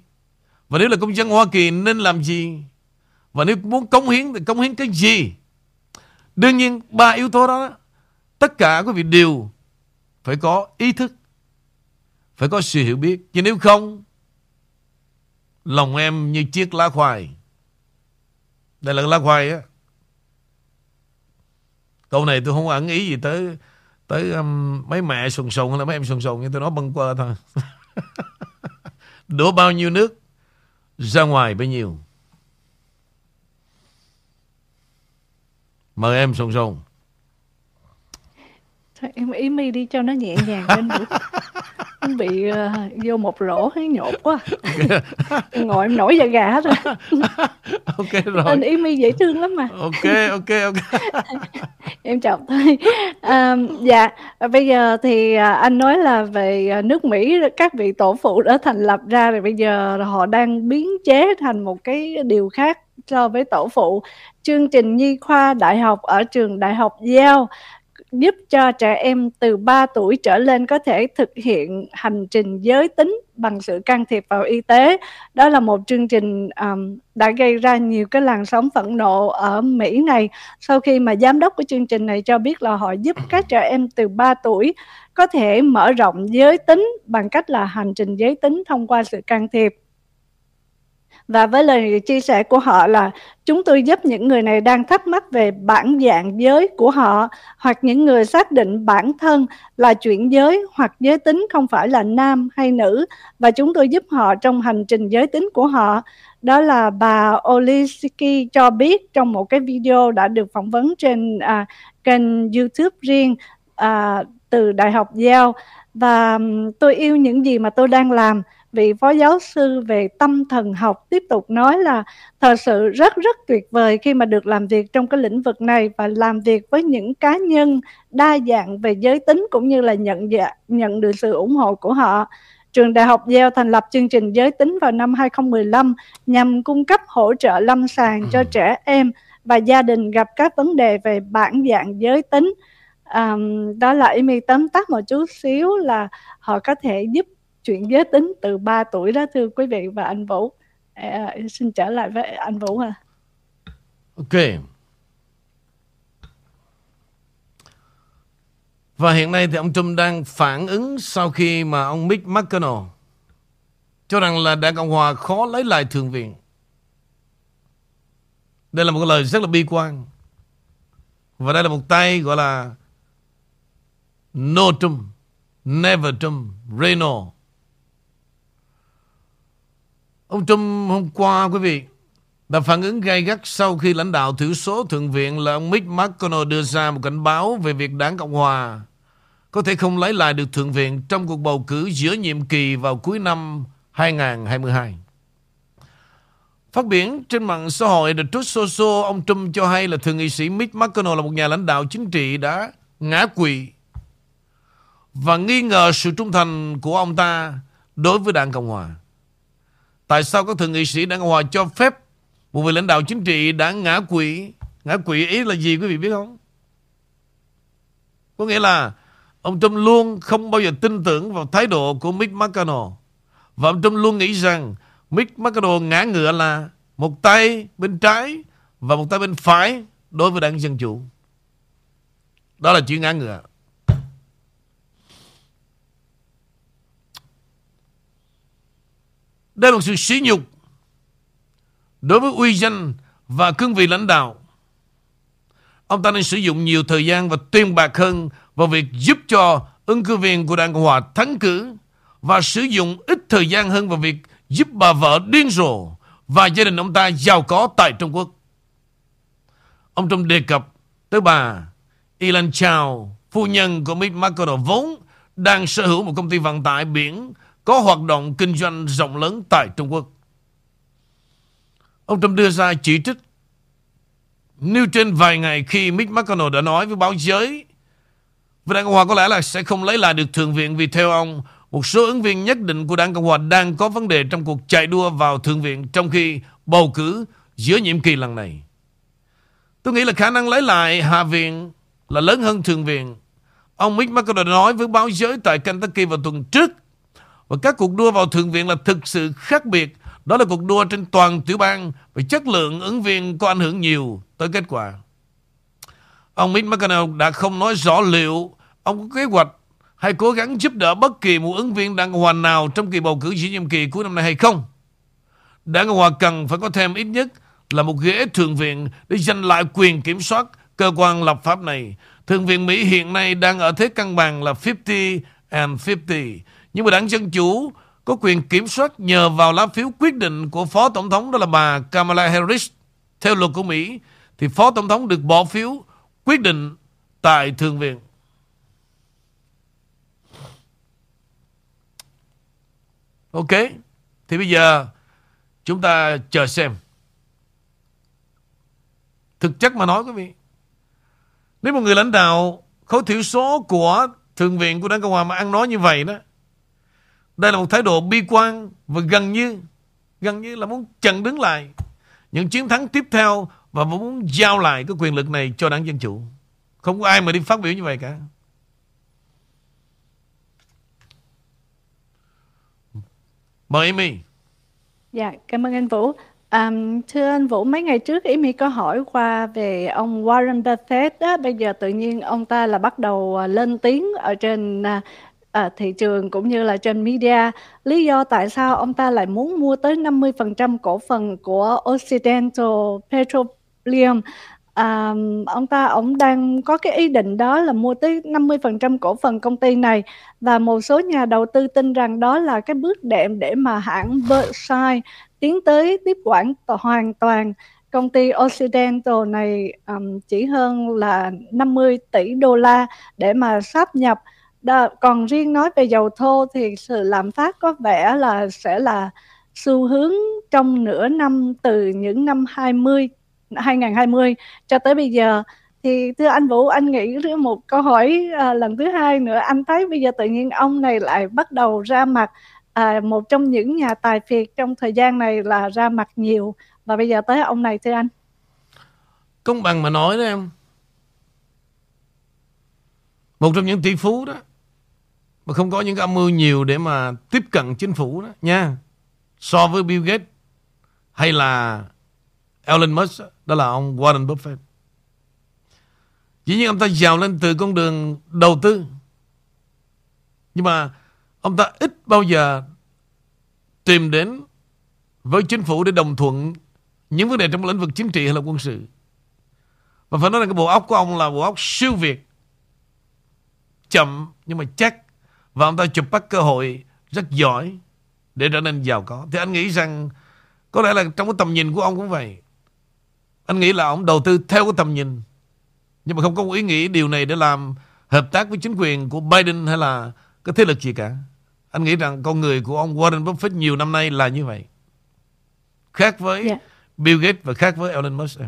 Và nếu là công dân Hoa Kỳ nên làm gì? Và nếu muốn cống hiến thì cống hiến cái gì? Đương nhiên ba yếu tố đó tất cả quý vị đều phải có ý thức, phải có sự hiểu biết. Chứ nếu không, lòng em như chiếc lá khoai. Đây là lá khoai á. Câu này tôi không ẩn ý gì tới mấy mẹ sồn sồn hay là mấy em sồn sồn, nhưng tôi nói bâng quơ thôi. Đổ bao nhiêu nước ra ngoài bấy nhiêu. Mời em sồn sồn. Thôi em ý mi đi cho nó nhẹ nhàng lên. Anh bị vô một lỗ thấy nhột quá. Okay. Ngồi em nổi da gà hết rồi. Ok rồi. Anh ý mi dễ thương lắm mà. Ok. Em chọc thôi. Dạ, bây giờ thì anh nói là về nước Mỹ, các vị tổ phụ đã thành lập ra rồi, bây giờ họ đang biến chế thành một cái điều khác so với tổ phụ. Chương trình nhi khoa đại học ở trường đại học Yale giúp cho trẻ em từ 3 tuổi trở lên có thể thực hiện hành trình giới tính bằng sự can thiệp vào y tế. Đó là một chương trình đã gây ra nhiều cái làn sóng phẫn nộ ở Mỹ này, sau khi mà giám đốc của chương trình này cho biết là họ giúp các trẻ em từ 3 tuổi có thể mở rộng giới tính bằng cách là hành trình giới tính thông qua sự can thiệp. Và với lời chia sẻ của họ là chúng tôi giúp những người này đang thắc mắc về bản dạng giới của họ, hoặc những người xác định bản thân là chuyển giới hoặc giới tính không phải là nam hay nữ, và chúng tôi giúp họ trong hành trình giới tính của họ. Đó là bà Olisky cho biết trong một cái video đã được phỏng vấn trên kênh YouTube riêng từ Đại học Yale. Và tôi yêu những gì mà tôi đang làm. Vị phó giáo sư về tâm thần học tiếp tục nói là thật sự rất tuyệt vời khi mà được làm việc trong cái lĩnh vực này và làm việc với những cá nhân đa dạng về giới tính, cũng như là nhận được sự ủng hộ của họ. Trường Đại học Yale thành lập chương trình giới tính vào năm 2015 nhằm cung cấp hỗ trợ lâm sàng cho trẻ em và gia đình gặp các vấn đề về bản dạng giới tính. Đó là ý mình tóm tắt một chút xíu là họ có thể giúp chuyện giới tính từ 3 tuổi đó, thưa quý vị và anh Vũ. Xin trở lại với anh Vũ ha. Ok. Và hiện nay thì ông Trump đang phản ứng sau khi mà ông Mitch McConnell cho rằng là Đảng Cộng Hòa khó lấy lại Thượng viện. Đây là một lời rất là bi quan. Và đây là một tay gọi là No Trump, Never Trump, Reno. Ông Trump hôm qua, quý vị, đã phản ứng gay gắt sau khi lãnh đạo thiểu số Thượng viện là ông Mitch McConnell đưa ra một cảnh báo về việc Đảng Cộng Hòa có thể không lấy lại được Thượng viện trong cuộc bầu cử giữa nhiệm kỳ vào cuối năm 2022. Phát biểu trên mạng xã hội The Truth Social, ông Trump cho hay là Thượng nghị sĩ Mitch McConnell là một nhà lãnh đạo chính trị đã ngã quỵ và nghi ngờ sự trung thành của ông ta đối với Đảng Cộng Hòa. Tại sao các thượng nghị sĩ Đảng Cộng Hòa cho phép một vị lãnh đạo chính trị đã ngã quỵ? Ngã quỵ ý là gì quý vị biết không? Có nghĩa là ông Trump luôn không bao giờ tin tưởng vào thái độ của Mitch McConnell. Và ông Trump luôn nghĩ rằng Mitch McConnell ngã ngựa là một tay bên trái và một tay bên phải đối với Đảng Dân Chủ. Đó là chuyện ngã ngựa. Đây là một sự sỉ nhục đối với uy danh và cương vị lãnh đạo. Ông ta nên sử dụng nhiều thời gian và tiền bạc hơn vào việc giúp cho ứng cử viên của Đảng Cộng Hòa thắng cử và sử dụng ít thời gian hơn vào việc giúp bà vợ điên rồ và gia đình ông ta giàu có tại Trung Quốc. Ông Trump đề cập tới bà Ellen Chao, phu nhân của Mitch McConnell, vốn đang sở hữu một công ty vận tải biển có hoạt động kinh doanh rộng lớn tại Trung Quốc. Ông Trump đưa ra chỉ trích nêu trên vài ngày khi Mitch McConnell đã nói với báo giới và Đảng Cộng Hòa có lẽ là sẽ không lấy lại được Thượng viện, vì theo ông, một số ứng viên nhất định của Đảng Cộng Hòa đang có vấn đề trong cuộc chạy đua vào Thượng viện trong khi bầu cử giữa nhiệm kỳ lần này. Tôi nghĩ là khả năng lấy lại Hạ viện là lớn hơn Thượng viện, ông Mitch McConnell đã nói với báo giới tại Kentucky vào tuần trước. Và các cuộc đua vào Thượng viện là thực sự khác biệt. Đó là cuộc đua trên toàn tiểu bang và chất lượng ứng viên có ảnh hưởng nhiều tới kết quả. Ông Mitch McConnell đã không nói rõ liệu ông có kế hoạch hay cố gắng giúp đỡ bất kỳ một ứng viên Đảng Cộng Hòa nào trong kỳ bầu cử giữa nhiệm kỳ cuối năm nay hay không. Đảng Cộng Hòa cần phải có thêm ít nhất là một ghế Thượng viện để giành lại quyền kiểm soát cơ quan lập pháp này. Thượng viện Mỹ hiện nay đang ở thế cân bằng là 50-50. Nhưng mà Đảng Dân Chủ có quyền kiểm soát nhờ vào lá phiếu quyết định của Phó Tổng thống, đó là bà Kamala Harris. Theo luật của Mỹ thì Phó Tổng thống được bỏ phiếu quyết định tại Thượng viện. Ok, thì bây giờ chúng ta chờ xem. Thực chất mà nói quý vị, nếu một người lãnh đạo khối thiểu số của Thượng viện của Đảng Cộng Hòa mà ăn nói như vậy đó, đây là một thái độ bi quan và gần như là muốn chặn đứng lại những chiến thắng tiếp theo và muốn giao lại cái quyền lực này cho Đảng Dân Chủ. Không có ai mà đi phát biểu như vậy cả. Mời Amy. Dạ, cảm ơn anh Vũ. Thưa anh Vũ, mấy ngày trước Amy có hỏi qua về ông Warren Buffett đó. Bây giờ tự nhiên ông ta là bắt đầu lên tiếng ở trên thị trường cũng như là trên media. Lý do tại sao ông ta lại muốn mua tới 50% cổ phần của Occidental Petroleum? Ông đang có cái ý định đó là mua tới 50% cổ phần công ty này, và một số nhà đầu tư tin rằng đó là cái bước đệm để mà hãng Berkshire tiến tới tiếp quản hoàn toàn công ty Occidental này chỉ hơn là 50 tỷ đô la để mà sáp nhập. Đó, còn riêng nói về dầu thô thì sự lạm phát có vẻ là sẽ là xu hướng trong nửa năm từ những năm 2020 cho tới bây giờ. Thì thưa anh Vũ, anh nghĩ riêng một câu hỏi lần thứ hai nữa, anh thấy bây giờ tự nhiên ông này lại bắt đầu ra mặt, một trong những nhà tài phiệt trong thời gian này là ra mặt nhiều, và bây giờ tới ông này thưa anh. Công bằng mà nói đó em, một trong những tỷ phú đó mà không có những cái âm mưu nhiều để mà tiếp cận chính phủ đó nha, so với Bill Gates hay là Elon Musk, đó là ông Warren Buffett. Dĩ nhiên ông ta giàu lên từ con đường đầu tư, nhưng mà ông ta ít bao giờ tìm đến với chính phủ để đồng thuận những vấn đề trong lĩnh vực chính trị hay là quân sự. Và phải nói là cái bộ óc của ông là bộ óc siêu việt, chậm nhưng mà chắc, và ông ta chụp bắt cơ hội rất giỏi để trở nên giàu có. Thì anh nghĩ rằng có lẽ là trong cái tầm nhìn của ông cũng vậy. Anh nghĩ là ông đầu tư theo cái tầm nhìn, nhưng mà không có ý nghĩ điều này để làm hợp tác với chính quyền của Biden hay là cái thế lực gì cả. Anh nghĩ rằng con người của ông Warren Buffett nhiều năm nay là như vậy, khác với Bill Gates và khác với Elon Musk.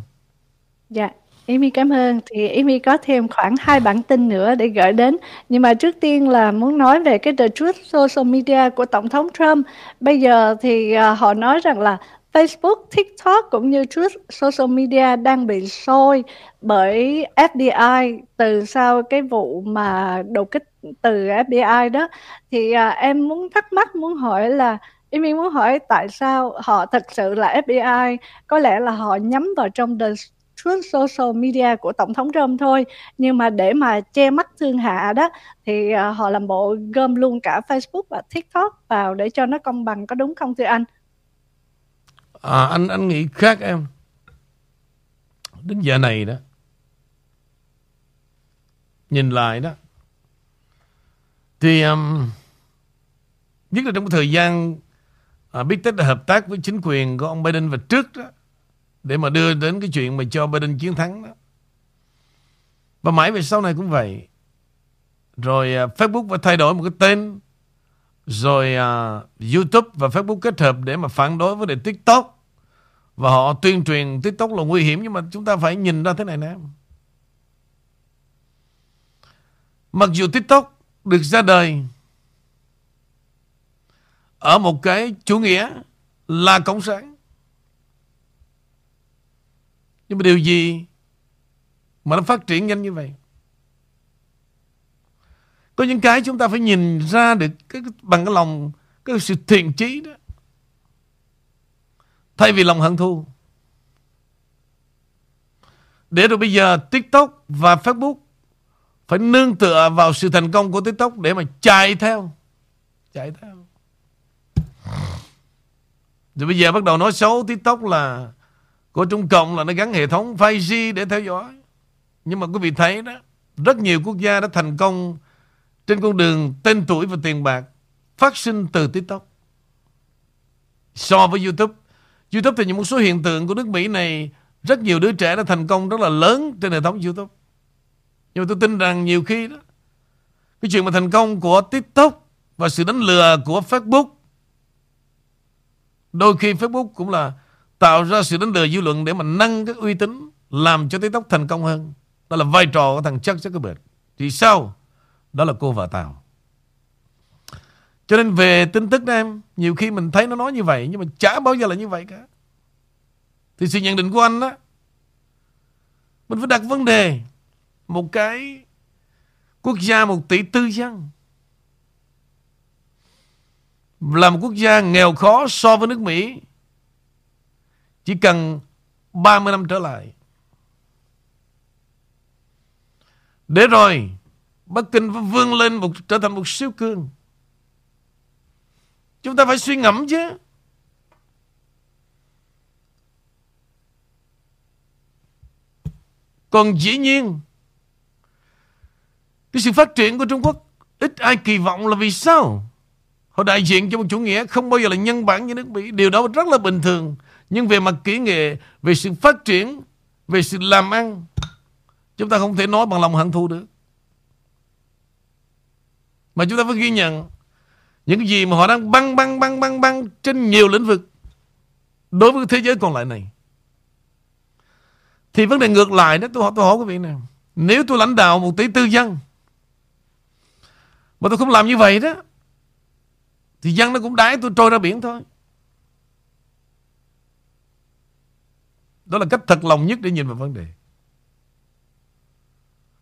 Dạ, Amy cảm ơn. Thì Amy có thêm khoảng 2 bản tin nữa để gửi đến. Nhưng mà trước tiên là muốn nói về cái The Truth Social Media của Tổng thống Trump. Bây giờ thì họ nói rằng là Facebook, TikTok cũng như Truth Social Media đang bị soi bởi FBI từ sau cái vụ mà đột kích từ FBI đó. Thì em muốn thắc mắc, muốn hỏi là Amy muốn hỏi tại sao họ thật sự là FBI. Có lẽ là họ nhắm vào trong The Truth Social Media của Tổng thống Trump thôi, nhưng mà để mà che mắt thương hạ đó thì họ làm bộ gom luôn cả Facebook và TikTok vào để cho nó công bằng, có đúng không thưa anh? À, anh nghĩ khác em. Đến giờ này đó, nhìn lại đó, thì nhất là trong cái thời gian Big Tech đã hợp tác với chính quyền của ông Biden và trước đó, để mà đưa đến cái chuyện mà cho Biden chiến thắng đó. Và mãi về sau này cũng vậy. Rồi Facebook đã thay đổi một cái tên. Rồi YouTube và Facebook kết hợp để mà phản đối với đề TikTok. Và họ tuyên truyền TikTok là nguy hiểm. Nhưng mà chúng ta phải nhìn ra thế này nè. Mặc dù TikTok được ra đời ở một cái chủ nghĩa là cộng sản, nhưng mà điều gì mà nó phát triển nhanh như vậy? Có những cái chúng ta phải nhìn ra được bằng cái lòng, cái sự thiện chí đó, thay vì lòng hận thù. Để rồi bây giờ TikTok và Facebook phải nương tựa vào sự thành công của TikTok để mà chạy theo. Chạy theo. Rồi bây giờ bắt đầu nói xấu TikTok là của Trung Cộng, là nó gắn hệ thống 5G để theo dõi. Nhưng mà quý vị thấy đó, rất nhiều quốc gia đã thành công trên con đường tên tuổi và tiền bạc phát sinh từ TikTok. So với YouTube thì những một số hiện tượng của nước Mỹ này, rất nhiều đứa trẻ đã thành công rất là lớn trên hệ thống YouTube. Nhưng mà tôi tin rằng nhiều khi đó, cái chuyện mà thành công của TikTok và sự đánh lừa của Facebook, đôi khi Facebook cũng là tạo ra sự đánh lừa dư luận để mà nâng cái uy tín, làm cho TikTok thành công hơn. Đó là vai trò của thằng Chuck Zuckerberg. Thì sao? Đó là cô vợ Tàu. Cho nên về tin tức đó em, nhiều khi mình thấy nó nói như vậy, nhưng mà chả bao giờ là như vậy cả. Thì sự nhận định của anh đó, mình phải đặt vấn đề một cái quốc gia 1 tỷ tư dân, là một quốc gia nghèo khó so với nước Mỹ chỉ cần 30 năm trở lại. Để rồi Bắc Kinh phải vươn lên trở thành một siêu cường. Chúng ta phải suy ngẫm chứ. Còn dĩ nhiên cái sự phát triển của Trung Quốc ít ai kỳ vọng, là vì sao? Họ đại diện cho một chủ nghĩa không bao giờ là nhân bản như nước Mỹ. Điều đó rất là bình thường. Nhưng về mặt kỹ nghệ, về sự phát triển, về sự làm ăn, chúng ta không thể nói bằng lòng hận thù được. Mà chúng ta phải ghi nhận những gì mà họ đang băng trên nhiều lĩnh vực đối với thế giới còn lại này. Thì vấn đề ngược lại đó, tôi hỏi quý vị nè, nếu tôi lãnh đạo 1 tỷ tư dân mà tôi không làm như vậy đó, thì dân nó cũng đái tôi trôi ra biển thôi. Đó là cách thật lòng nhất để nhìn vào vấn đề.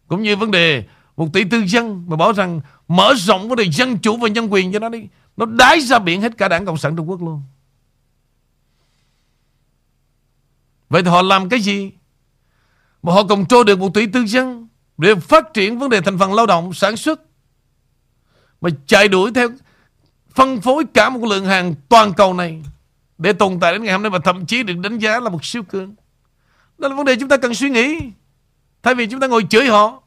Cũng như vấn đề 1 tỷ tư dân mà bảo rằng mở rộng vấn đề dân chủ và nhân quyền cho nó đi, nó đái ra biển hết cả đảng Cộng sản Trung Quốc luôn. Vậy thì họ làm cái gì mà họ control được 1 tỷ tư dân để phát triển vấn đề thành phần lao động, sản xuất, mà chạy đuổi theo, phân phối cả một lượng hàng toàn cầu này để tồn tại đến ngày hôm nay, và thậm chí được đánh giá là một siêu cường? Đó là vấn đề chúng ta cần suy nghĩ, thay vì chúng ta ngồi chửi họ.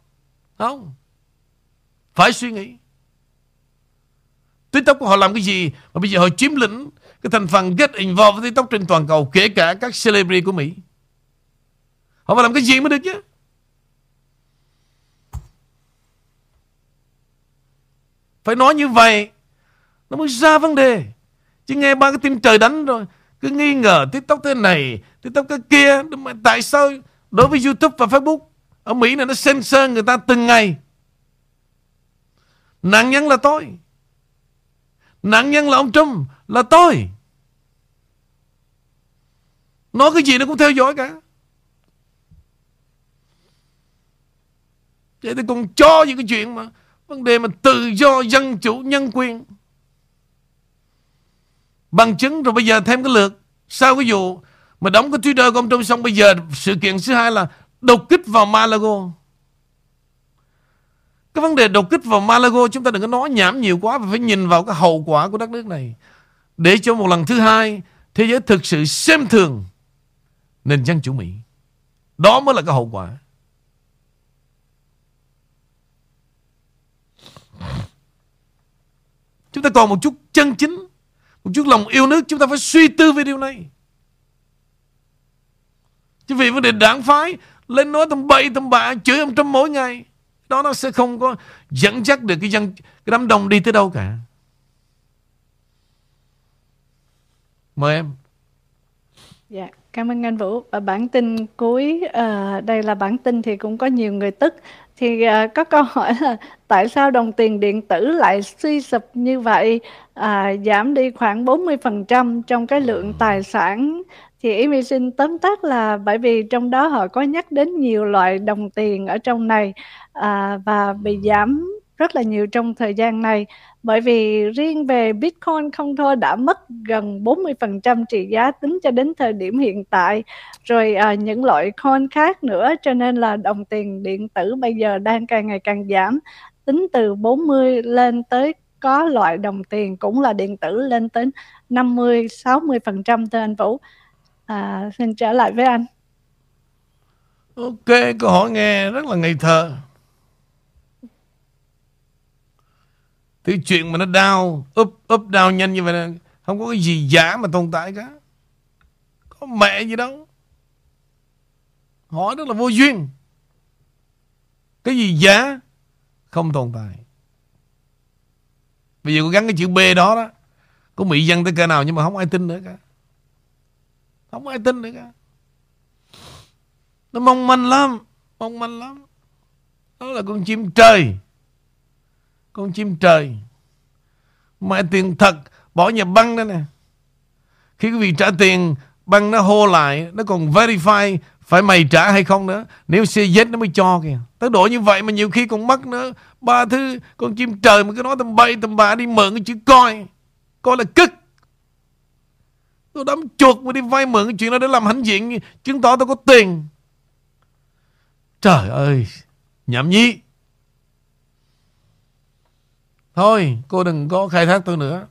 Không, phải suy nghĩ TikTok của họ làm cái gì mà bây giờ họ chiếm lĩnh cái thành phần get involved với TikTok trên toàn cầu, kể cả các celebrity của Mỹ. Họ phải làm cái gì mới được chứ? Phải nói như vậy nó mới ra vấn đề. Chứ nghe ba cái tin trời đánh rồi cứ nghi ngờ TikTok thế này, TikTok cái kia. Mà tại sao đối với YouTube và Facebook ở Mỹ này, nó censor người ta từng ngày? Nạn nhân là tôi, nạn nhân là ông Trump, là tôi. Nói cái gì nó cũng theo dõi cả. Vậy thì còn cho những cái chuyện mà vấn đề mà tự do, dân chủ, nhân quyền, bằng chứng. Rồi bây giờ thêm cái lượt sau cái vụ mà đóng cái Twitter của ông Trump xong, bây giờ sự kiện thứ hai là đột kích vào Malago. Cái vấn đề đột kích vào Malago chúng ta đừng có nói nhảm nhiều quá, và phải nhìn vào cái hậu quả của đất nước này, để cho một lần thứ hai Thế giới thực sự xem thường nền dân chủ Mỹ. Đó mới là cái hậu quả. Chúng ta còn một chút chân chính, một chút lòng yêu nước, chúng ta phải suy tư về điều này. Chứ vì vấn đề đảng phái lên nói tầm bậy tầm bạ, chửi ông Trump mỗi ngày, đó nó sẽ không có dẫn dắt được cái đám đông đi tới đâu cả. Mời em. Dạ, cảm ơn anh Vũ. Ở bản tin cuối, đây là bản tin thì cũng có nhiều người tức. Thì có câu hỏi là tại sao đồng tiền điện tử lại suy sụp như vậy, giảm đi khoảng 40% trong cái lượng tài sản. Thì ý mình xin tóm tắt là bởi vì trong đó họ có nhắc đến nhiều loại đồng tiền ở trong này, và bị giảm rất là nhiều trong thời gian này. Bởi vì riêng về Bitcoin không thôi đã mất gần 40% trị giá tính cho đến thời điểm hiện tại. Rồi những loại coin khác nữa, cho nên là đồng tiền điện tử bây giờ đang càng ngày càng giảm. Tính từ 40 lên tới, có loại đồng tiền cũng là điện tử lên tới 50-60%. Thưa anh Vũ, xin trở lại với anh. Ok, câu hỏi nghe rất là ngây thơ. Thứ chuyện mà nó down, up down nhanh như vậy là không có cái gì giả mà tồn tại cả. Có mẹ gì đâu. Hỏi rất là vô duyên. Cái gì giả không tồn tại. Bây giờ có gắn cái chữ B đó đó, có mỹ dân tới cỡ nào nhưng mà không ai tin nữa cả. Không ai tin nữa cả. Nó mong manh lắm. Mong manh lắm. Đó là con chim trời. Con chim trời. Mẹ tiền thật. Bỏ nhà băng đó nè. Khi quý vị trả tiền, băng nó hô lại, nó còn verify phải mày trả hay không nữa. Nếu CZ nó mới cho kìa. Tới độ như vậy mà nhiều khi còn mất nữa. Ba thứ con chim trời mà cứ nói tầm bậy tầm bạ, đi mượn cái chữ coi. Coi là cứt. Tôi đám chuột mà đi vay mượn cái chuyện đó để làm hãnh diện, chứng tỏ tôi có tiền. Trời ơi, nhảm nhí. Thôi, cô đừng có khai thác tôi nữa.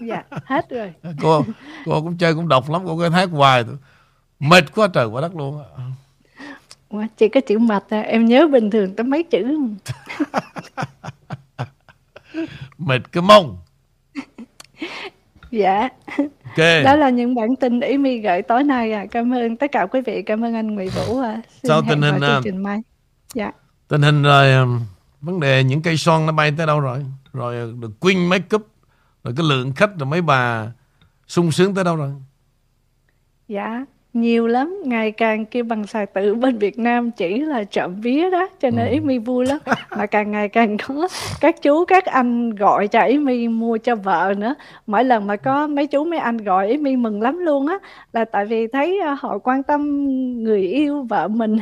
Dạ, hết rồi. Cô cũng chơi cũng độc lắm, cô khai thác hoài. Mệt quá trời quá đất luôn. Chỉ có chữ mệt à, em nhớ bình thường tới mấy chữ. Mệt cái mông. Dạ, okay. Đó là những bản tin ý mi gửi tối nay. Cảm ơn tất cả quý vị, cảm ơn anh Ngụy Vũ. Xin Sao hẹn tình hình, chương trình mai. Dạ. Tình hình rồi, vấn đề những cây son nó bay tới đâu rồi? Rồi queen make up, rồi cái lượng khách, rồi mấy bà sung sướng tới đâu rồi? Dạ, nhiều lắm. Ngày càng kêu bằng xài tự bên Việt Nam chỉ là trộm vía đó. Cho nên ý mi vui lắm. Mà càng ngày càng có các chú, các anh gọi cho ý mi mua cho vợ nữa. Mỗi lần mà có mấy chú, mấy anh gọi ý mi mừng lắm luôn á. Là tại vì thấy họ quan tâm người yêu vợ mình.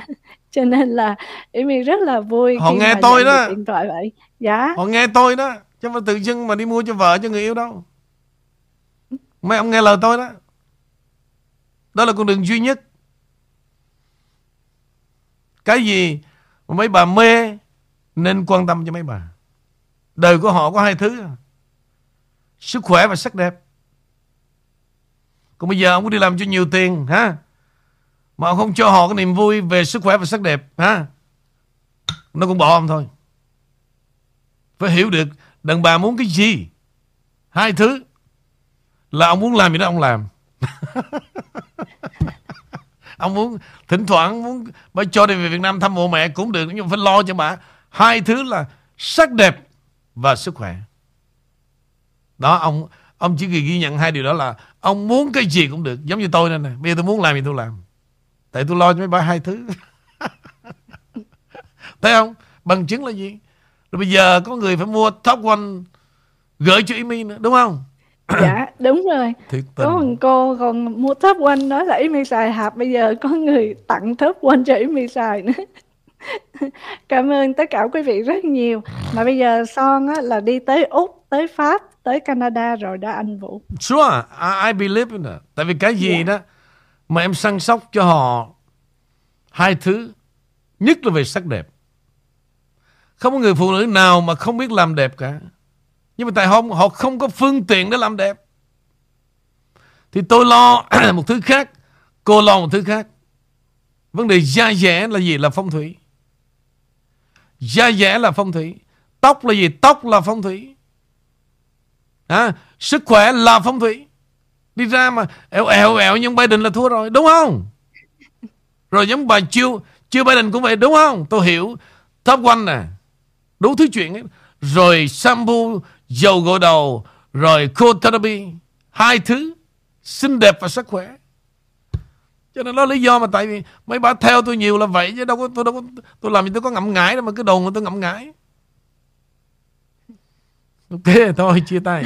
Cho nên là ý mi rất là vui. Họ nghe tôi đó. Điện thoại vậy. Dạ. Họ nghe tôi đó. Chứ mà tự dưng mà đi mua cho vợ, cho người yêu đâu. Mấy ông nghe lời tôi đó. Đó là con đường duy nhất. Cái gì mà mấy bà mê nên quan tâm cho mấy bà. Đời của họ có hai thứ: sức khỏe và sắc đẹp. Còn bây giờ ông có đi làm cho nhiều tiền ha, mà ông không cho họ cái niềm vui về sức khỏe và sắc đẹp ha, nó cũng bỏ ông thôi. Phải hiểu được đàn bà muốn cái gì. Hai thứ là ông muốn làm gì đó ông làm. Ông muốn thỉnh thoảng muốn bà cho đi về Việt Nam thăm mộ mẹ cũng được, nhưng phải lo cho bà. Hai thứ là sắc đẹp và sức khỏe. Đó, ông chỉ ghi nhận hai điều đó, là ông muốn cái gì cũng được. Giống như tôi đây nè, bây giờ tôi muốn làm gì tôi làm, tại tôi lo cho mấy bà hai thứ. Thấy không? Bằng chứng là gì? Rồi bây giờ có người phải mua top one gửi cho Amy nữa, đúng không? Dạ đúng rồi. Có một cô còn mua top one nói là ý mi xài hạp, bây giờ có người tặng top one cho ý mi xài nữa. Cảm ơn tất cả quý vị rất nhiều. Mà bây giờ son á, là đi tới Úc, tới Pháp, tới Canada rồi đó anh Vũ. Sure, I believe in it. Tại vì cái gì đó mà em săn sóc cho họ hai thứ, nhất là về sắc đẹp. Không có người phụ nữ nào mà không biết làm đẹp cả. Nhưng mà tại họ không có phương tiện để làm đẹp. thì tôi lo một thứ khác, cô lo một thứ khác. Vấn đề da dẻ là gì? Là phong thủy. Da dẻ là phong thủy. Tóc là gì? Tóc là phong thủy. Sức khỏe là phong thủy. Đi ra mà ẻo nhưng Biden là thua rồi, đúng không? Rồi giống bà chiêu Biden cũng vậy, đúng không? Tôi hiểu. Top one nè, đủ thứ chuyện ấy. Rồi shampoo, dầu gội đầu, rồi cold therapy, hai thứ xinh đẹp và sức khỏe. Cho nên đó lý do mà tại vì mấy bà theo tôi nhiều là vậy, chứ tôi làm gì tôi có ngậm ngãi đâu mà cứ đồn là tôi ngậm ngãi. Ok, thôi chia tay.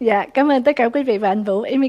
Dạ, cảm ơn tất cả quý vị và anh Vũ.